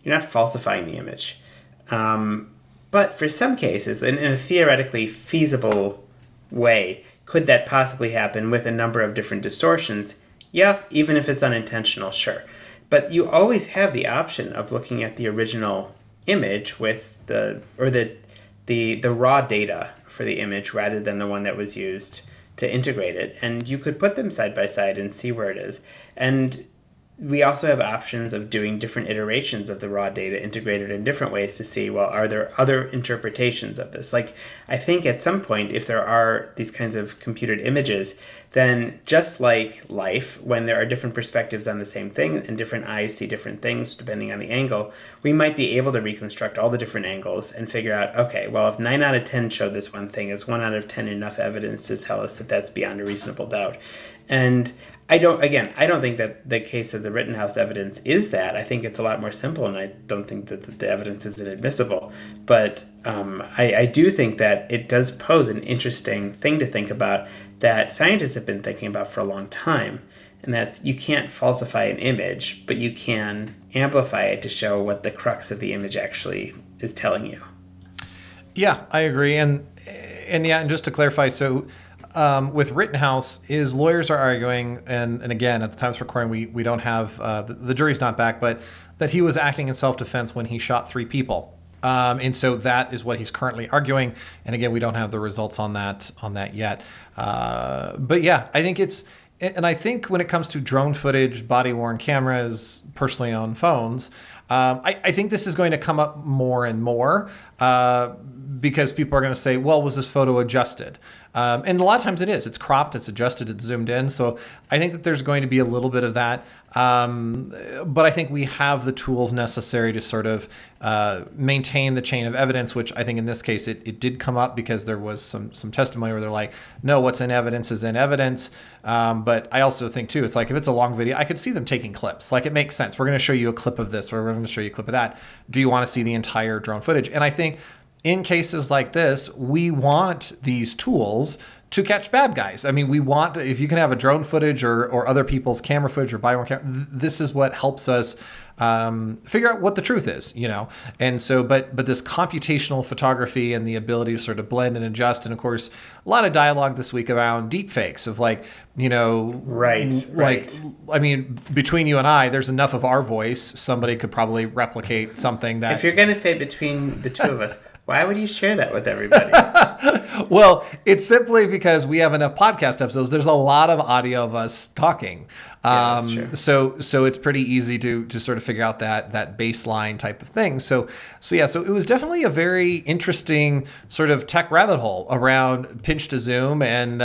you're not falsifying the image. But for some cases, in a theoretically feasible way, could that possibly happen with a number of different distortions? Yeah, even if it's unintentional, sure. But you always have the option of looking at the original image with the raw data for the image rather than the one that was used to integrate it. And you could put them side by side and see where it is. And We also have options of doing different iterations of the raw data integrated in different ways to see, well, are there other interpretations of this? Like, I think at some point, if there are these kinds of computed images, then just like life, when there are different perspectives on the same thing and different eyes see different things depending on the angle, we might be able to reconstruct all the different angles and figure out, okay, well, if 9 out of 10 showed this one thing, is 1 out of 10 enough evidence to tell us that that's beyond a reasonable doubt? And I don't think that the case of the Rittenhouse evidence is that. I think it's a lot more simple, and I don't think that the evidence is inadmissible. But I do think that it does pose an interesting thing to think about that scientists have been thinking about for a long time, and that's you can't falsify an image, but you can amplify it to show what the crux of the image actually is telling you. Yeah, I agree. And just to clarify, so... with Rittenhouse, his lawyers are arguing, and again, at the time of recording, we don't have, the jury's not back, but that he was acting in self-defense when he shot 3 people. And so that is what he's currently arguing. And again, we don't have the results on that yet. But yeah, I think I think when it comes to drone footage, body-worn cameras, personally owned phones, I think this is going to come up more and more because people are going to say, well, was this photo adjusted? And a lot of times it is. It's cropped, it's adjusted, it's zoomed in. So I think that there's going to be a little bit of that. But I think we have the tools necessary to sort of maintain the chain of evidence, which I think in this case it did come up because there was some testimony where they're like, no, what's in evidence is in evidence. But I also think, too, it's like if it's a long video, I could see them taking clips. Like it makes sense. We're going to show you a clip of this or we're going to show you a clip of that. Do you want to see the entire drone footage? And I think... in cases like this, we want these tools to catch bad guys. I mean, we want, if you can have a drone footage or other people's camera footage or body-worn camera, this is what helps us figure out what the truth is, you know? And so, but this computational photography and the ability to sort of blend and adjust. And of course, a lot of dialogue this week around deep fakes of like, you know, right. I mean, between you and I, there's enough of our voice. Somebody could probably replicate something that if you're going to say between the two of us, why would you share that with everybody? Well, it's simply because we have enough podcast episodes. There's a lot of audio of us talking. Yeah, that's true. So it's pretty easy to sort of figure out that baseline type of thing. So yeah, so it was definitely a very interesting sort of tech rabbit hole around pinch to zoom and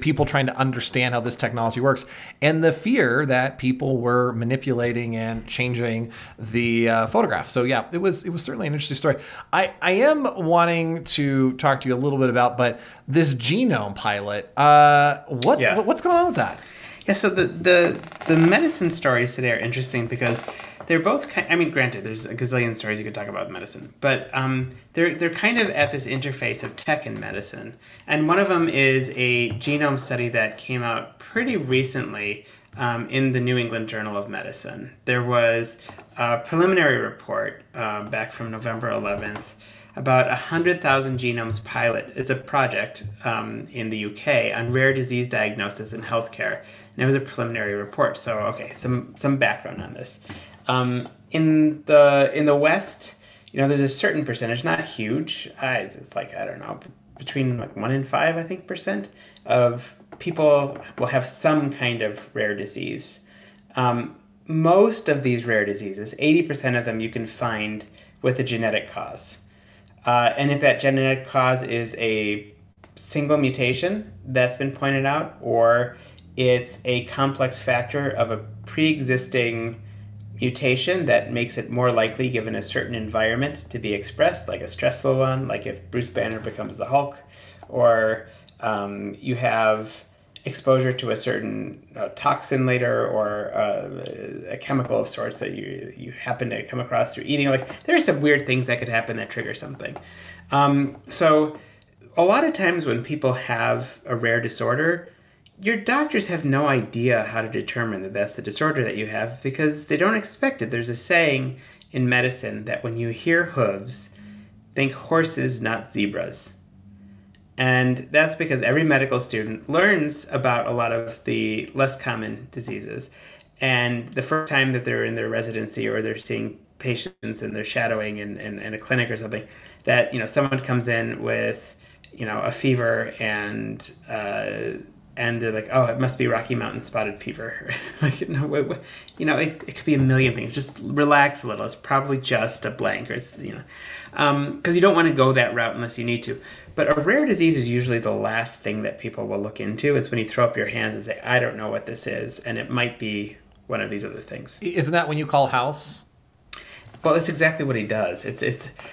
people trying to understand how this technology works and the fear that people were manipulating and changing the photograph. So yeah, it was certainly an interesting story. I am wanting to talk to you a little bit about, but this genome pilot, what's going on with that? Yeah, so the medicine stories today are interesting because they're both kind, I mean, granted, there's a gazillion stories you could talk about with medicine, but they're kind of at this interface of tech and medicine. And one of them is a genome study that came out pretty recently in the New England Journal of Medicine. There was a preliminary report back from November 11th about 100,000 genomes pilot. It's a project in the UK on rare disease diagnosis in healthcare. And it was a preliminary report. So, okay, some background on this. In the West, you know, there's a certain percentage, not huge. It's like, I don't know, between like 1 and 5, I think, % of people will have some kind of rare disease. Most of these rare diseases, 80% of them you can find with a genetic cause. And if that genetic cause is a single mutation that's been pointed out, or it's a complex factor of a pre-existing mutation that makes it more likely given a certain environment to be expressed, like a stressful one, like if Bruce Banner becomes the Hulk, or you have exposure to a certain toxin later, or a chemical of sorts that you happen to come across through eating. Like there are some weird things that could happen that trigger something. So a lot of times when people have a rare disorder, your doctors have no idea how to determine that that's the disorder that you have because they don't expect it. There's a saying in medicine that when you hear hooves, think horses, not zebras. And that's because every medical student learns about a lot of the less common diseases. And the first time that they're in their residency or they're seeing patients and they're shadowing in a clinic or something, that, you know, someone comes in with, you know, a fever and and they're like, oh, it must be Rocky Mountain spotted fever. Like, no, wait. You know, it could be a million things. Just relax a little. It's probably just a blank, or it's, you know, because you don't want to go that route unless you need to. But a rare disease is usually the last thing that people will look into. It's when you throw up your hands and say, I don't know what this is, and it might be one of these other things. Isn't that when you call House? Well, that's exactly what he does.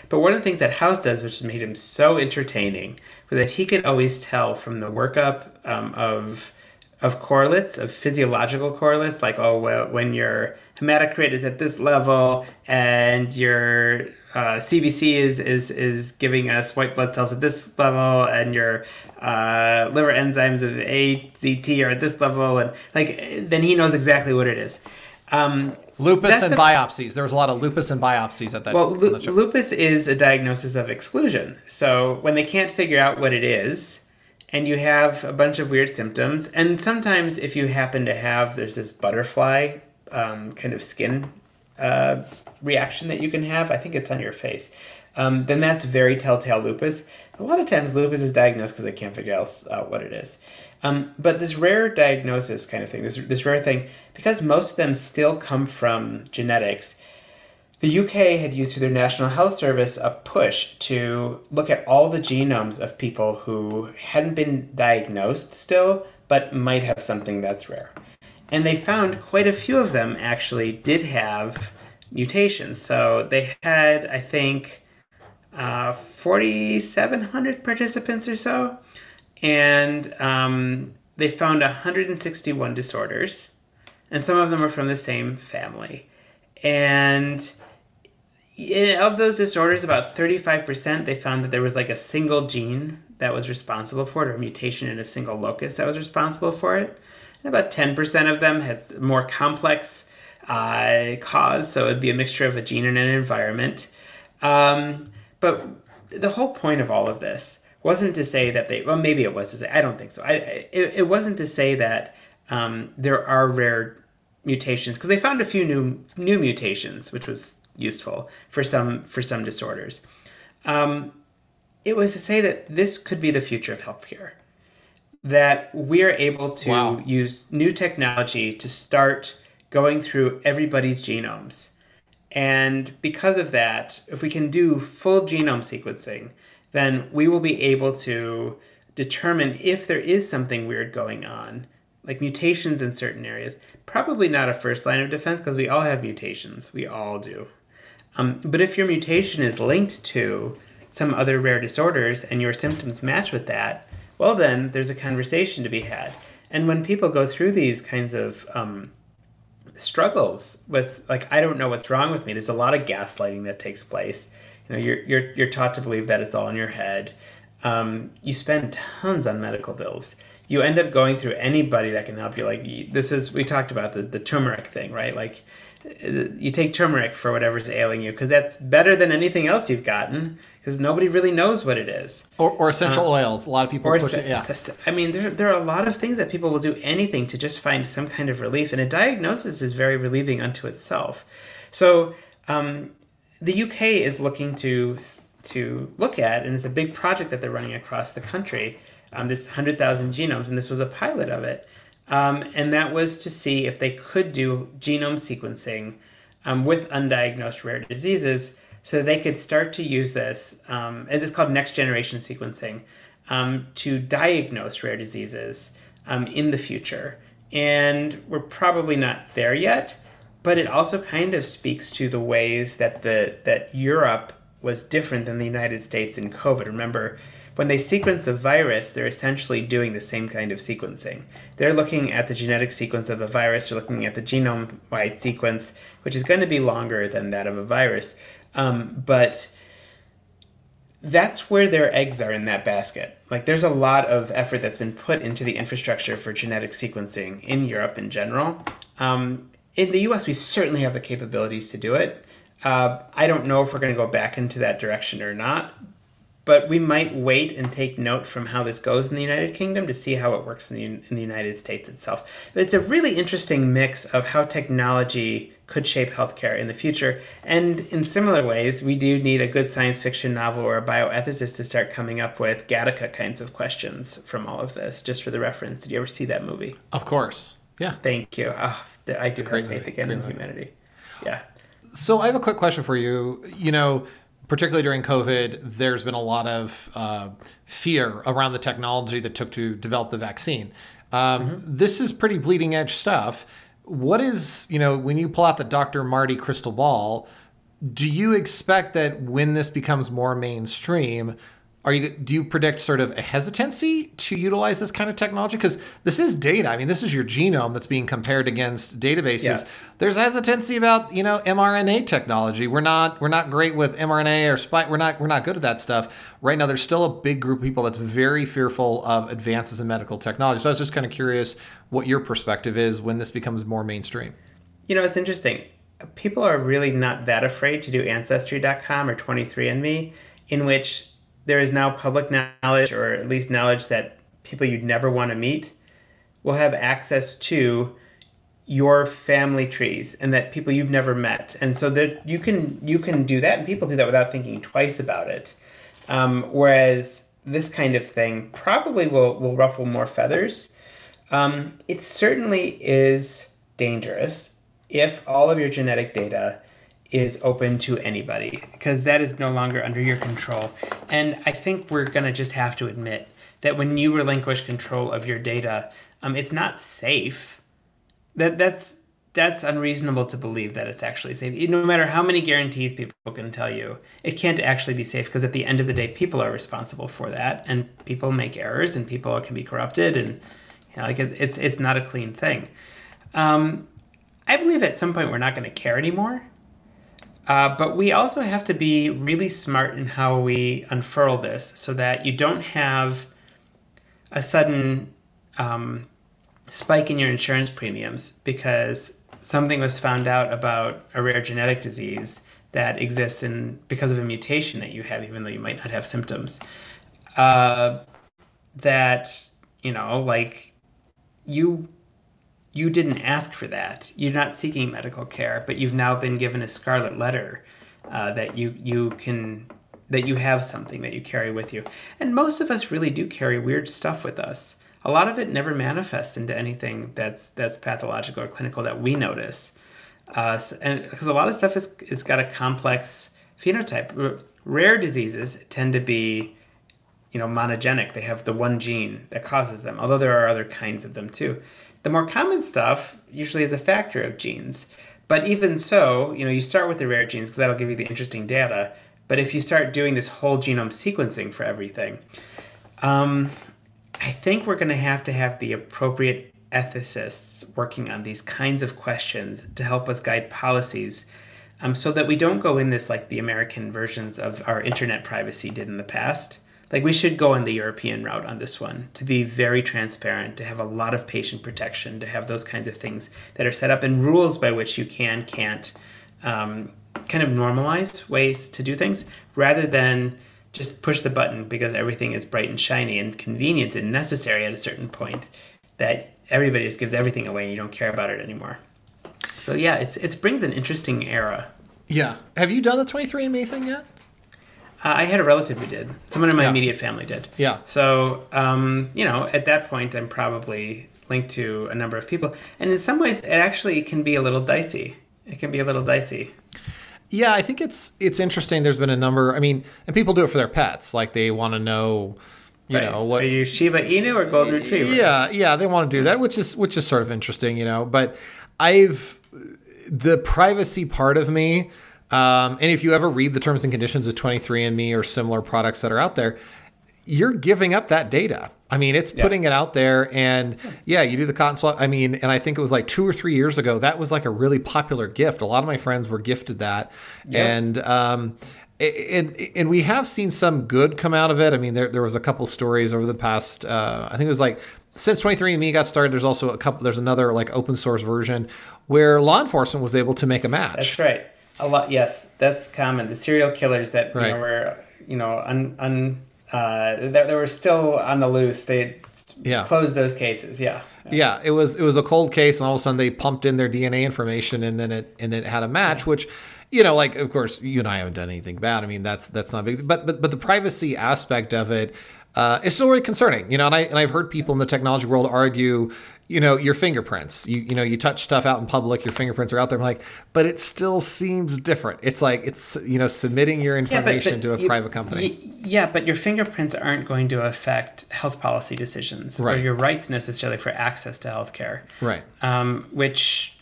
But one of the things that House does, which made him so entertaining, was that he could always tell from the workup of correlates, of physiological correlates, like, oh, well, when your hematocrit is at this level and your CBC is giving us white blood cells at this level, and your liver enzymes of AZT are at this level, and like then he knows exactly what it is. Lupus and biopsies. There was a lot of lupus and biopsies at that. Well, lupus is a diagnosis of exclusion. So when they can't figure out what it is, and you have a bunch of weird symptoms, and sometimes if you happen to have, there's this butterfly kind of skin reaction that you can have, I think it's on your face, then that's very telltale lupus. A lot of times lupus is diagnosed because they can't figure out what it is. But this rare diagnosis kind of thing, this rare thing, because most of them still come from genetics, the UK had used through their National Health Service a push to look at all the genomes of people who hadn't been diagnosed still, but might have something that's rare. And they found quite a few of them actually did have mutations. So they had, I think, 4,700 participants or so. And they found 161 disorders. And some of them were from the same family. And of those disorders, about 35%, they found that there was like a single gene that was responsible for it, or a mutation in a single locus that was responsible for it. About 10% of them had more complex cause, so it would be a mixture of a gene and an environment. But the whole point of all of this wasn't to say that well, maybe it was to say, I don't think so. It wasn't to say that there are rare mutations, because they found a few new mutations, which was useful for some disorders. It was to say that this could be the future of healthcare. That we're able to use new technology to start going through everybody's genomes. And because of that, if we can do full genome sequencing, then we will be able to determine if there is something weird going on, like mutations in certain areas. Probably not a first line of defense, because we all have mutations. We all do. But if your mutation is linked to some other rare disorders and your symptoms match with that, well, then there's a conversation to be had. And when people go through these kinds of struggles with, like, I don't know what's wrong with me, there's a lot of gaslighting that takes place. You know, you're taught to believe that it's all in your head. You spend tons on medical bills. You end up going through anybody that can help you. Like, this is, we talked about the turmeric thing, right? Like, you take turmeric for whatever's ailing you, because that's better than anything else you've gotten, because nobody really knows what it is. Or essential oils. A lot of people push it, yeah. I mean, there are a lot of things that people will do anything to just find some kind of relief, and a diagnosis is very relieving unto itself. So the UK is looking to look at, and it's a big project that they're running across the country, this 100,000 genomes, and this was a pilot of it. And that was to see if they could do genome sequencing with undiagnosed rare diseases, so they could start to use this, and it's called next generation sequencing, to diagnose rare diseases in the future. And we're probably not there yet, but it also kind of speaks to the ways that that Europe was different than the United States in COVID. Remember, when they sequence a virus, they're essentially doing the same kind of sequencing. They're looking at the genetic sequence of a virus, they're looking at the genome-wide sequence, which is going to be longer than that of a virus. But that's where their eggs are in that basket. Like, there's a lot of effort that's been put into the infrastructure for genetic sequencing in Europe in general. In the US, we certainly have the capabilities to do it. I don't know if we're going to go back into that direction or not, but we might wait and take note from how this goes in the United Kingdom to see how it works in the United States itself. But it's a really interesting mix of how technology could shape healthcare in the future. And in similar ways, we do need a good science fiction novel or a bioethicist to start coming up with Gattaca kinds of questions from all of this. Just for the reference, did you ever see that movie? Of course. Yeah. Thank you. Oh, I do have faith again in humanity. Yeah. So I have a quick question for you. You know, particularly during COVID, there's been a lot of fear around the technology that took to develop the vaccine. This is pretty bleeding edge stuff. What is, you know, when you pull out the Dr. Marty crystal ball, do you expect that when this becomes more mainstream, do you predict sort of a hesitancy to utilize this kind of technology? Because this is data. I mean, this is your genome that's being compared against databases. Yeah. There's hesitancy about, you know, mRNA technology. We're not great with mRNA or spike. We're not good at that stuff right now. There's still a big group of people that's very fearful of advances in medical technology. So I was just kind of curious what your perspective is when this becomes more mainstream. You know, it's interesting. People are really not that afraid to do Ancestry.com or 23andMe, in which there is now public knowledge, or at least knowledge that people you'd never want to meet will have access to your family trees, and that people you've never met. And so that you can do that, and people do that without thinking twice about it. Whereas this kind of thing probably will ruffle more feathers. It certainly is dangerous if all of your genetic data is open to anybody, because that is no longer under your control. And I think we're going to just have to admit that when you relinquish control of your data, it's not safe. That's unreasonable to believe that it's actually safe. No matter how many guarantees people can tell you, it can't actually be safe, because at the end of the day, people are responsible for that, and people make errors, and people can be corrupted, and you know, like it's not a clean thing. I believe at some point we're not going to care anymore. But we also have to be really smart in how we unfurl this, so that you don't have a sudden spike in your insurance premiums because something was found out about a rare genetic disease that exists because of a mutation that you have, even though you might not have symptoms. That, you know, like you didn't ask for that. You're not seeking medical care, but you've now been given a scarlet letter that you have something that you carry with you. And most of us really do carry weird stuff with us. A lot of it never manifests into anything that's pathological or clinical that we notice. And because a lot of stuff is got a complex phenotype. Rare diseases tend to be, you know, monogenic. They have the one gene that causes them, although there are other kinds of them too. The more common stuff usually is a factor of genes. But even so, you know, you start with the rare genes because that'll give you the interesting data. But if you start doing this whole genome sequencing for everything, I think we're going to have the appropriate ethicists working on these kinds of questions to help us guide policies, so that we don't go in this like the American versions of our internet privacy did in the past. Like, we should go on the European route on this one, to be very transparent, to have a lot of patient protection, to have those kinds of things that are set up, and rules by which you can, can't, kind of normalized ways to do things, rather than just push the button because everything is bright and shiny and convenient and necessary at a certain point, that everybody just gives everything away and you don't care about it anymore. So yeah, it brings an interesting era. Yeah. Have you done the 23andMe thing yet? I had a relative who did. Someone in my immediate family did. Yeah. So, you know, at that point, I'm probably linked to a number of people. And in some ways, it actually can be a little dicey. It can be a little dicey. Yeah, I think it's interesting. There's been a number. I mean, and people do it for their pets. Like, they want to know, you know, what are you, Shiba Inu or Golden Retriever? Yeah, they want to do that, which is sort of interesting, you know. But the privacy part of me. And if you ever read the terms and conditions of 23andMe or similar products that are out there, you're giving up that data. I mean, it's putting it out there, and you do the cotton swab. I mean, and I think it was like 2 or 3 years ago, that was like a really popular gift. A lot of my friends were gifted that. Yep. And we have seen some good come out of it. I mean, there was a couple stories over the past, I think it was like, since 23andMe got started, there's also another like open source version where law enforcement was able to make a match. That's right. A lot, yes, that's common. The serial killers that were, you know, They were still on the loose. They closed those cases. Yeah. It was a cold case, and all of a sudden they pumped in their DNA information, and then it had a match, which, you know, like, of course, you and I haven't done anything bad. I mean, that's not big, but the privacy aspect of it is still really concerning, you know. And I've heard people in the technology world argue, you know, your fingerprints, you know, you touch stuff out in public, your fingerprints are out there. I'm like, but it still seems different. It's like, it's, you know, submitting your information to a private company. But your fingerprints aren't going to affect health policy decisions or your rights necessarily for access to healthcare. Right. Which,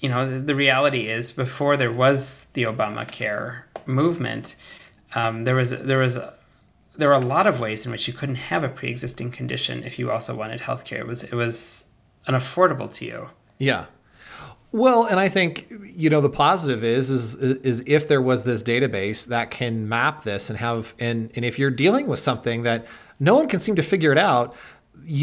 you know, the reality is before there was the Obamacare movement, there were a lot of ways in which you couldn't have a pre-existing condition if you also wanted healthcare. It was unaffordable to you. Yeah. Well, and I think, you know, the positive is if there was this database that can map this and have, and if you're dealing with something that no one can seem to figure it out,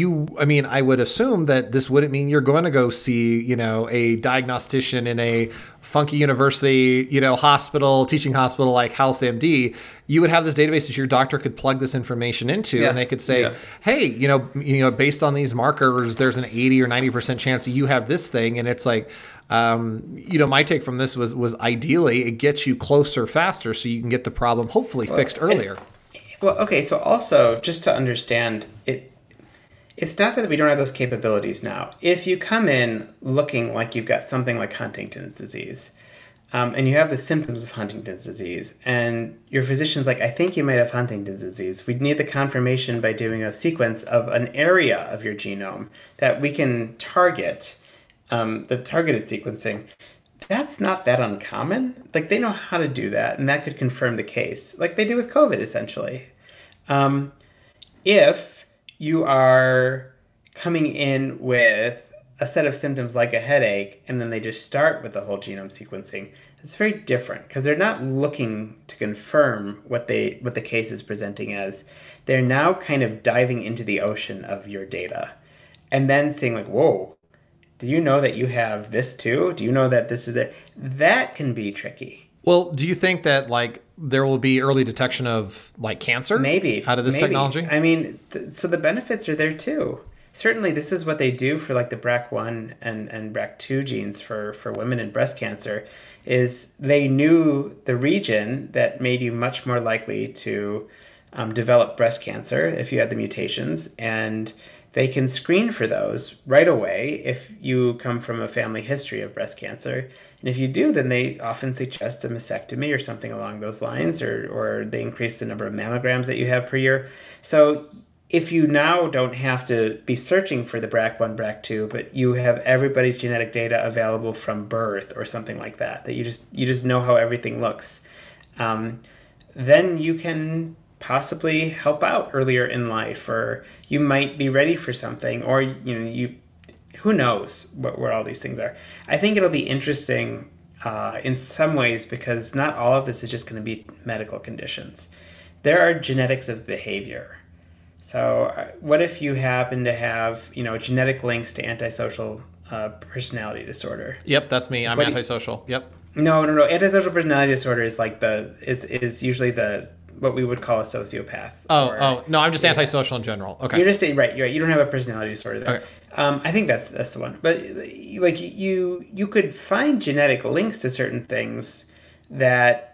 I would assume that this wouldn't mean you're going to go see, you know, a diagnostician in a funky university, you know, hospital, teaching hospital like House MD. You would have this database that your doctor could plug this information into, and they could say, hey, you know, based on these markers, there's an 80 or 90% chance you have this thing. And it's like, you know, my take from this was ideally it gets you closer faster so you can get the problem hopefully fixed earlier. Okay. So also just to understand it, it's not that we don't have those capabilities now. If you come in looking like you've got something like Huntington's disease, and you have the symptoms of Huntington's disease, and your physician's like, I think you might have Huntington's disease, we'd need the confirmation by doing a sequence of an area of your genome that we can target, the targeted sequencing. That's not that uncommon. Like, they know how to do that, and that could confirm the case, like they do with COVID, essentially. If you are coming in with a set of symptoms like a headache, and then they just start with the whole genome sequencing, it's very different because they're not looking to confirm what the case is presenting as. They're now kind of diving into the ocean of your data and then seeing like, whoa, do you know that you have this too? Do you know that this is it? That can be tricky. Well, do you think that like there will be early detection of like cancer out of this technology? I mean, so the benefits are there too. Certainly this is what they do for like the BRCA1 and BRCA2 genes for women in breast cancer, is they knew the region that made you much more likely to develop breast cancer if you had the mutations, and they can screen for those right away if you come from a family history of breast cancer. And if you do, then they often suggest a mastectomy or something along those lines, or they increase the number of mammograms that you have per year. So if you now don't have to be searching for the BRCA1, BRCA2, but you have everybody's genetic data available from birth or something like that, that you just know how everything looks, then you can possibly help out earlier in life, or you might be ready for something, or, you know, who knows what all these things are. I think it'll be interesting in some ways because not all of this is just going to be medical conditions. There are genetics of behavior. So what if you happen to have, you know, genetic links to antisocial personality disorder? Yep, that's me. I'm antisocial. Yep. No. Antisocial personality disorder is like is usually what we would call a sociopath. No, I'm just antisocial in general. Okay. You're just right. You're right. You don't have a personality disorder there. Okay. I think that's the one. But like you could find genetic links to certain things that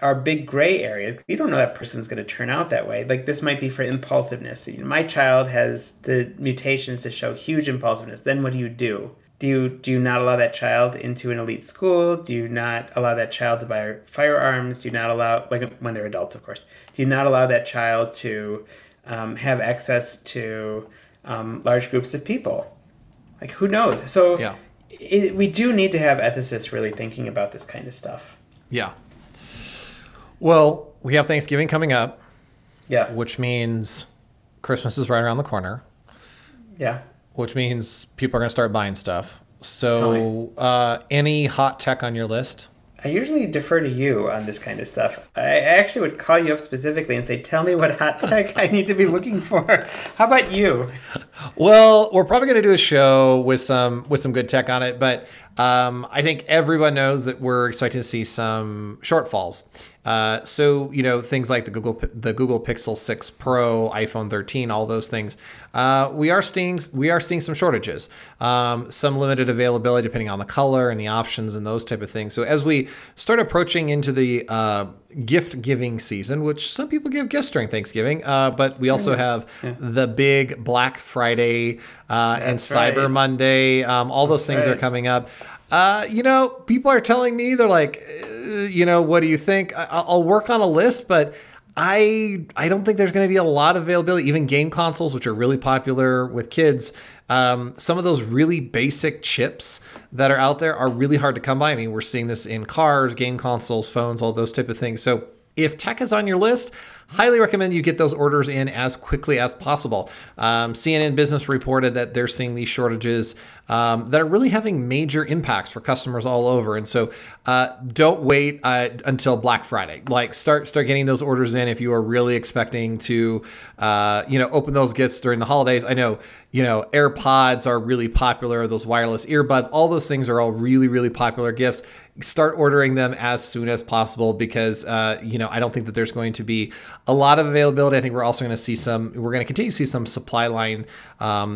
are big gray areas. You don't know that person's going to turn out that way. Like this might be for impulsiveness. You know, my child has the mutations to show huge impulsiveness. Then what do you do? Do you not allow that child into an elite school? Do you not allow that child to buy firearms? Do you not allow, like when they're adults, of course, do you not allow that child to have access to large groups of people? Like, who knows? So we do need to have ethicists really thinking about this kind of stuff. Yeah. Well, we have Thanksgiving coming up. Yeah. Which means Christmas is right around the corner. Yeah. Which means people are going to start buying stuff. So any hot tech on your list? I usually defer to you on this kind of stuff. I actually would call you up specifically and say, tell me what hot tech I need to be looking for. How about you? Well, we're probably going to do a show with some good tech on it, but I think everyone knows that we're expecting to see some shortfalls. So, you know, things like the Google Pixel 6 Pro, iPhone 13, all those things, we are seeing some shortages, some limited availability depending on the color and the options and those type of things. So as we start approaching into the gift giving season, which some people give gifts during Thanksgiving, but we also have the big Black Friday and Cyber Monday, all those things are coming up. You know, people are telling me, they're like, you know, what do you think? I'll work on a list, but I don't think there's going to be a lot of availability. Even game consoles, which are really popular with kids, some of those really basic chips that are out there are really hard to come by. I mean, we're seeing this in cars, game consoles, phones, all those type of things. So if tech is on your list, highly recommend you get those orders in as quickly as possible. CNN Business reported that they're seeing these shortages that are really having major impacts for customers all over. And so don't wait until Black Friday. Like start getting those orders in if you are really expecting to, you know, open those gifts during the holidays. I know, you know, AirPods are really popular. Those wireless earbuds, all those things are all really, really popular gifts. Start ordering them as soon as possible because, you know, I don't think that there's going to be a lot of availability. I think we're also going to see we're going to continue to see some supply line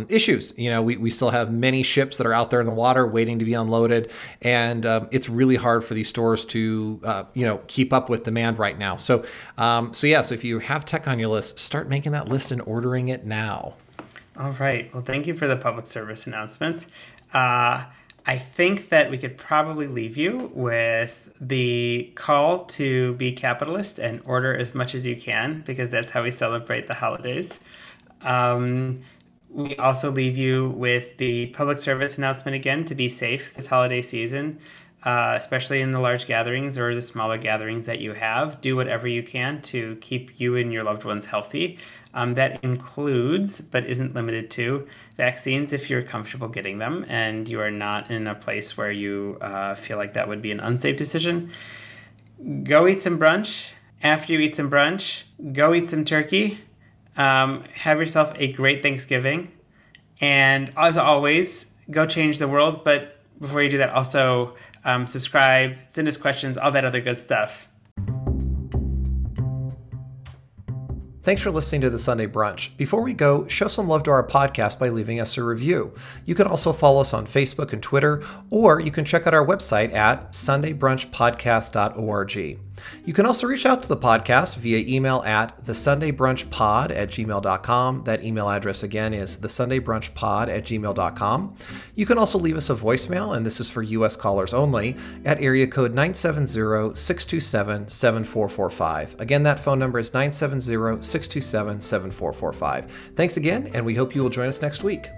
issues. You know, we still have many ships that are out there in the water waiting to be unloaded. And it's really hard for these stores to, you know, keep up with demand right now. So, so if you have tech on your list, start making that list and ordering it now. All right. Well, thank you for the public service announcement. I think that we could probably leave you with the call to be capitalist and order as much as you can, because that's how we celebrate the holidays. We also leave you with the public service announcement again to be safe this holiday season, especially in the large gatherings or the smaller gatherings that you have. Do whatever you can to keep you and your loved ones healthy. That includes, but isn't limited to, vaccines if you're comfortable getting them and you are not in a place where you feel like that would be an unsafe decision. Go eat some brunch. After you eat some brunch, go eat some turkey. Have yourself a great Thanksgiving. And as always, go change the world. But before you do that, also subscribe, send us questions, all that other good stuff. Thanks for listening to The Sunday Brunch. Before we go, show some love to our podcast by leaving us a review. You can also follow us on Facebook and Twitter, or you can check out our website at sundaybrunchpodcast.org. You can also reach out to the podcast via email at thesundaybrunchpod@gmail.com. That email address again is thesundaybrunchpod@gmail.com. You can also leave us a voicemail, and this is for U.S. callers only, at area code 970-627-7445. Again, that phone number is 970-627-7445. Thanks again, and we hope you will join us next week.